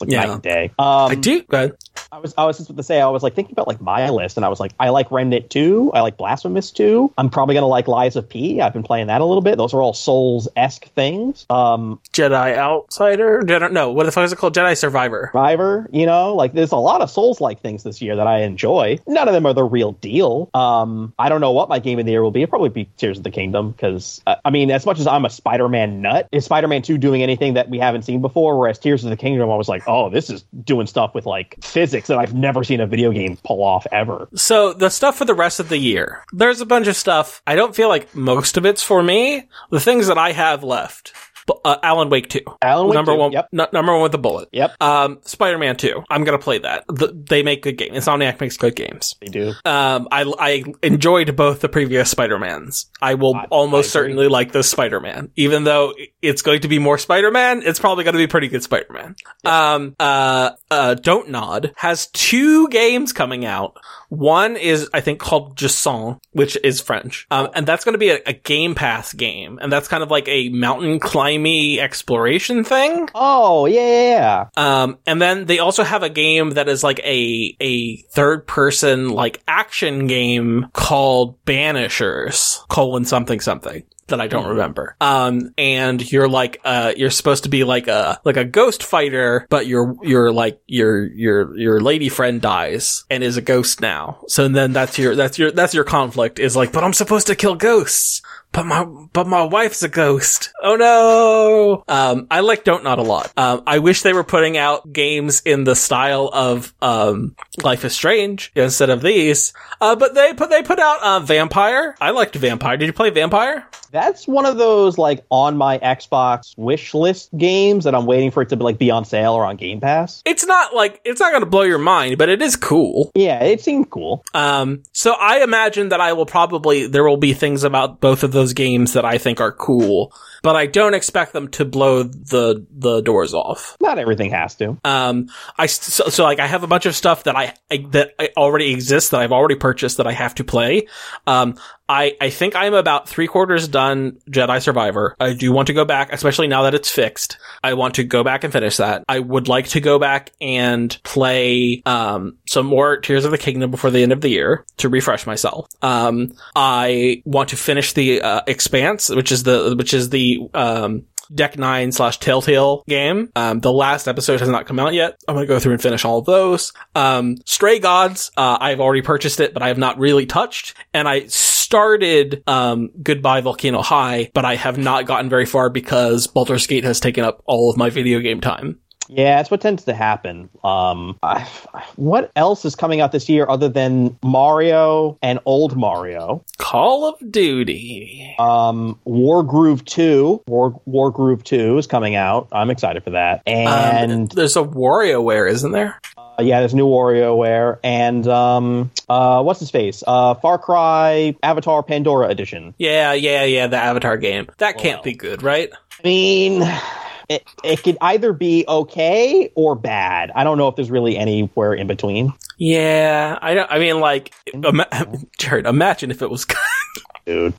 Like, yeah. Night and day. Um, I do. Go ahead. I was I was just about to say, I was, like, thinking about, like, my list, and I was like, I like Remnant two, I like Blasphemous two, I'm probably going to like Lies of P. I've been playing that a little bit. Those are all Souls-esque things. Um, Jedi Outsider? Jedi, no, what the fuck is it called? Jedi Survivor. Survivor, you know? Like, there's a lot of Souls-like things this year that I enjoy. None of them are the real deal. Um, I don't know what my Game of the Year will be. It'll probably be Tears of the Kingdom, because, uh, I mean, as much as I'm a Spider-Man nut, is Spider-Man two doing anything that we haven't seen before? Whereas Tears of the Kingdom, I was like, oh, this is doing stuff with, like, physics that I've never seen a video game pull off ever. So the stuff for the rest of the year, there's a bunch of stuff. I don't feel like most of it's for me. The things that I have left uh, Alan Wake two. Alan Wake number two, one, yep. n- number one with a bullet. Yep. Um, Spider-Man two. I'm gonna play that. The, they make good games. Insomniac makes good games. They do. Um, I I enjoyed both the previous Spider-Mans. I will I, almost I certainly like this Spider-Man, even though it's going to be more Spider-Man. It's probably going to be pretty good Spider-Man. Yep. Um, uh, uh, Don't Nod has two games coming out. One is, I think, called Jason, which is French. Um, and that's going to be a, a Game Pass game. And that's kind of like a mountain climby exploration thing. Oh, yeah. Um, and then they also have a game that is like a, a third person, like action game called Banishers, colon something something. That I don't remember. Um, and you're like, uh, you're supposed to be like a, like a ghost fighter, but your, your like, your, your, your lady friend dies and is a ghost now. So then that's your, that's your, that's your conflict is like, but I'm supposed to kill ghosts. But my, but my wife's a ghost. Oh no! Um, I like Don't Nod a lot. Um, I wish they were putting out games in the style of, um, Life is Strange instead of these. Uh, but they put, they put out, uh, Vampire. I liked Vampire. Did you play Vampire? That's one of those, like, on my Xbox wish list games that I'm waiting for it to, like, be on sale or on Game Pass. It's not, like, it's not gonna blow your mind, but it is cool. Yeah, it seemed cool. Um, so I imagine that I will probably, there will be things about both of those Those games that I think are cool, but I don't expect them to blow the the doors off. Not everything has to. Um, I so, so like I have a bunch of stuff that I, I that I already exists that I've already purchased that I have to play. Um, I I think I'm about three quarters done Jedi Survivor. I do want to go back, especially now that it's fixed. I want to go back and finish that. I would like to go back and play um some more Tears of the Kingdom before the end of the year to refresh myself. Um, I want to finish the uh, Uh, Expanse, which is the which is the um Deck Nine slash Telltale game. Um, the last episode has not come out yet. I'm gonna go through and finish all of those. Um, Stray Gods, uh, I've already purchased it, but I have not really touched. And I started um, Goodbye Volcano High, but I have not gotten very far because Baldur's Gate has taken up all of my video game time. Yeah, that's what tends to happen. Um, I, what else is coming out this year other than Mario and old Mario? Call of Duty. Um, Wargroove two. War Wargroove two is coming out. I'm excited for that. And um, there's a WarioWare, isn't there? Uh, yeah, there's new WarioWare. And um, uh, what's his face? Uh, Far Cry Avatar Pandora Edition. Yeah, yeah, yeah, the Avatar game. That can't well, be good, right? I mean... It, it could either be okay or bad. I don't know if there's really anywhere in between. Yeah, I don't. I mean, like, ima- Jared, imagine if it was good. Dude.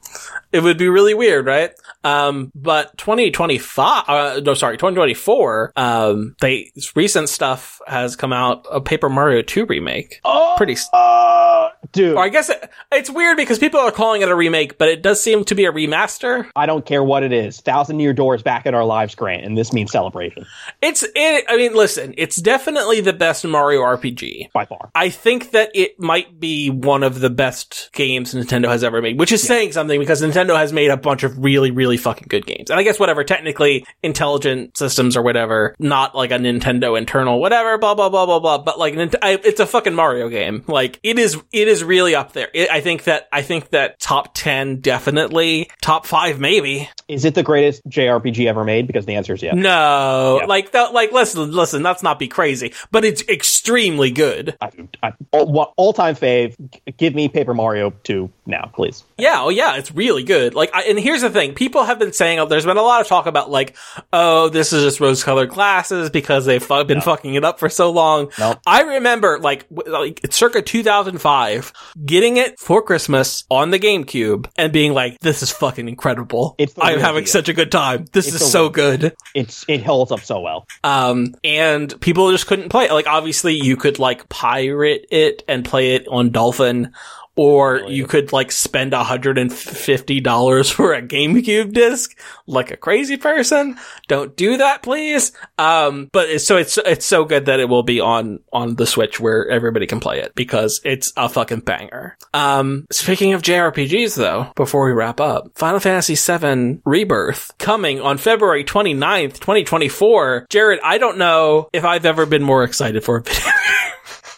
It would be really weird, right? Um, but twenty twenty-five, uh, no, sorry, twenty twenty-four, um, they, recent stuff has come out, a Paper Mario two remake. Oh! Pretty... Oh! Dude. Or I guess it, it's weird because people are calling it a remake, but it does seem to be a remaster. I don't care what it is. Thousand Year Door is back in our lives, Grant, and this means celebration. It's, it, I mean, listen, it's definitely the best Mario R P G. By far. I think that it might be one of the best games Nintendo has ever made, which is yeah. saying something because Nintendo has made a bunch of really, really fucking good games. And I guess whatever, technically, Intelligent Systems or whatever, not like a Nintendo internal whatever, blah, blah, blah, blah, blah, but like, it's a fucking Mario game. Like, it is, it is. Is really up there. It, I think that I think that top ten definitely, top five maybe. Is it the greatest J R P G ever made? Because the answer is yes. No, yeah. like that, like listen, listen. Let's not be crazy, but it's extremely good. I, I, all, all time fave. Give me Paper Mario two now, please. Yeah, oh yeah, it's really good. Like, I, and here's the thing: people have been saying, oh, there's been a lot of talk about like, oh, this is just rose-colored glasses because they've fu- been no. fucking it up for so long. No. I remember like, like circa two thousand five. Getting it for Christmas on the GameCube and being like, "This is fucking incredible! I'm having deal. such a good time. This it's is so good. It's it holds up so well." Um, and people just couldn't play it. Like, obviously, you could like pirate it and play it on Dolphin. Or you could, like, spend one hundred fifty dollars for a GameCube disc, like a crazy person. Don't do that, please. Um, but it's, so it's, it's so good that it will be on, on the Switch where everybody can play it because it's a fucking banger. Um, speaking of J R P Gs though, before we wrap up, Final Fantasy seven Rebirth coming on February twenty-ninth, twenty twenty-four. Jared, I don't know if I've ever been more excited for a video.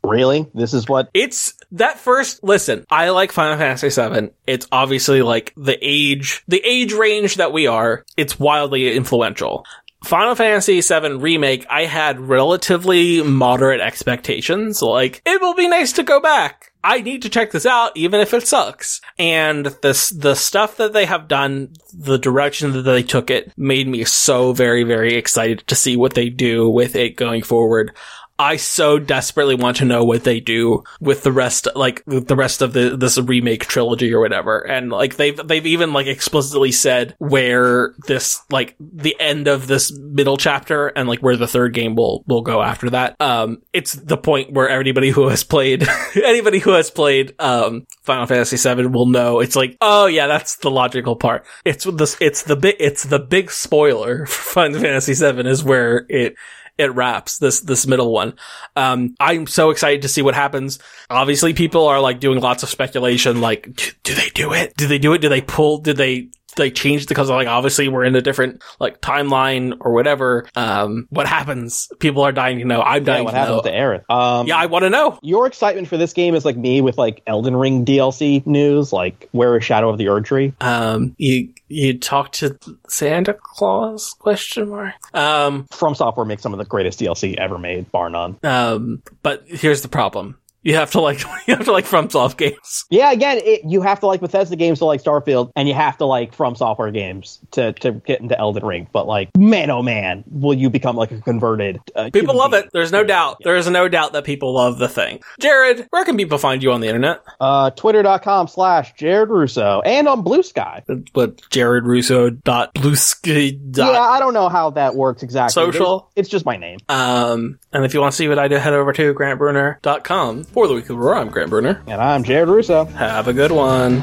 Really? This is what it's that first. Listen, I like Final Fantasy seven. It's obviously like the age, the age range that we are. It's wildly influential. Final Fantasy seven Remake, I had relatively moderate expectations. Like, it will be nice to go back. I need to check this out, even if it sucks. And this, the stuff that they have done, the direction that they took it, made me so very, very excited to see what they do with it going forward. I so desperately want to know what they do with the rest, like the rest of the this remake trilogy or whatever. And like they've they've even like explicitly said where this, like the end of this middle chapter and like where the third game will will go after that. Um, it's the point where anybody who has played anybody who has played um Final Fantasy seven will know. It's like, oh yeah, that's the logical part. It's this it's the big it's the big spoiler for Final Fantasy seven is where it. It wraps this, this middle one. Um, I'm so excited to see what happens. Obviously people are like doing lots of speculation. Like, do, do they do it? Do they do it? Do they pull? Did they, they changed because like obviously we're in a different like timeline or whatever. Um, what happens? People are dying to know. I'm dying yeah, what to happened know. What happens to Aerith? Um, yeah, I want to know. Your excitement for this game is like me with like Elden Ring D L C news, like where is Shadow of the Erdtree? Um, you, you talk to Santa Claus? Question mark. Um, From Software makes some of the greatest D L C ever made, bar none. Um, but here's the problem. You have to like, you have to like FromSoft games. Yeah, again, it, you have to like Bethesda games to like Starfield, and you have to like From Software games to, to get into Elden Ring. But like, man, oh man, will you become like a converted? Uh, people love it. There's no doubt. There is no doubt that people love the thing. Jared, where can people find you on the internet? Uh, Twitter.com slash Jared Russo and on Blue Sky. But Jared Russo dot Blue Sky. Yeah, I don't know how that works exactly. Social. It's, it's just my name. Um, and if you want to see what I do, head over to grant brunner dot com. For the Weekly Roar, I'm Grant Brunner. And I'm Jared Russo. Have a good one.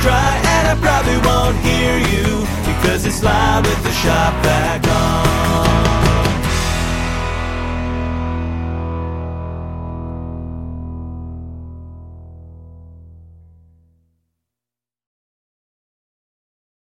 Cry and I probably won't hear you because it's loud with the shop back on.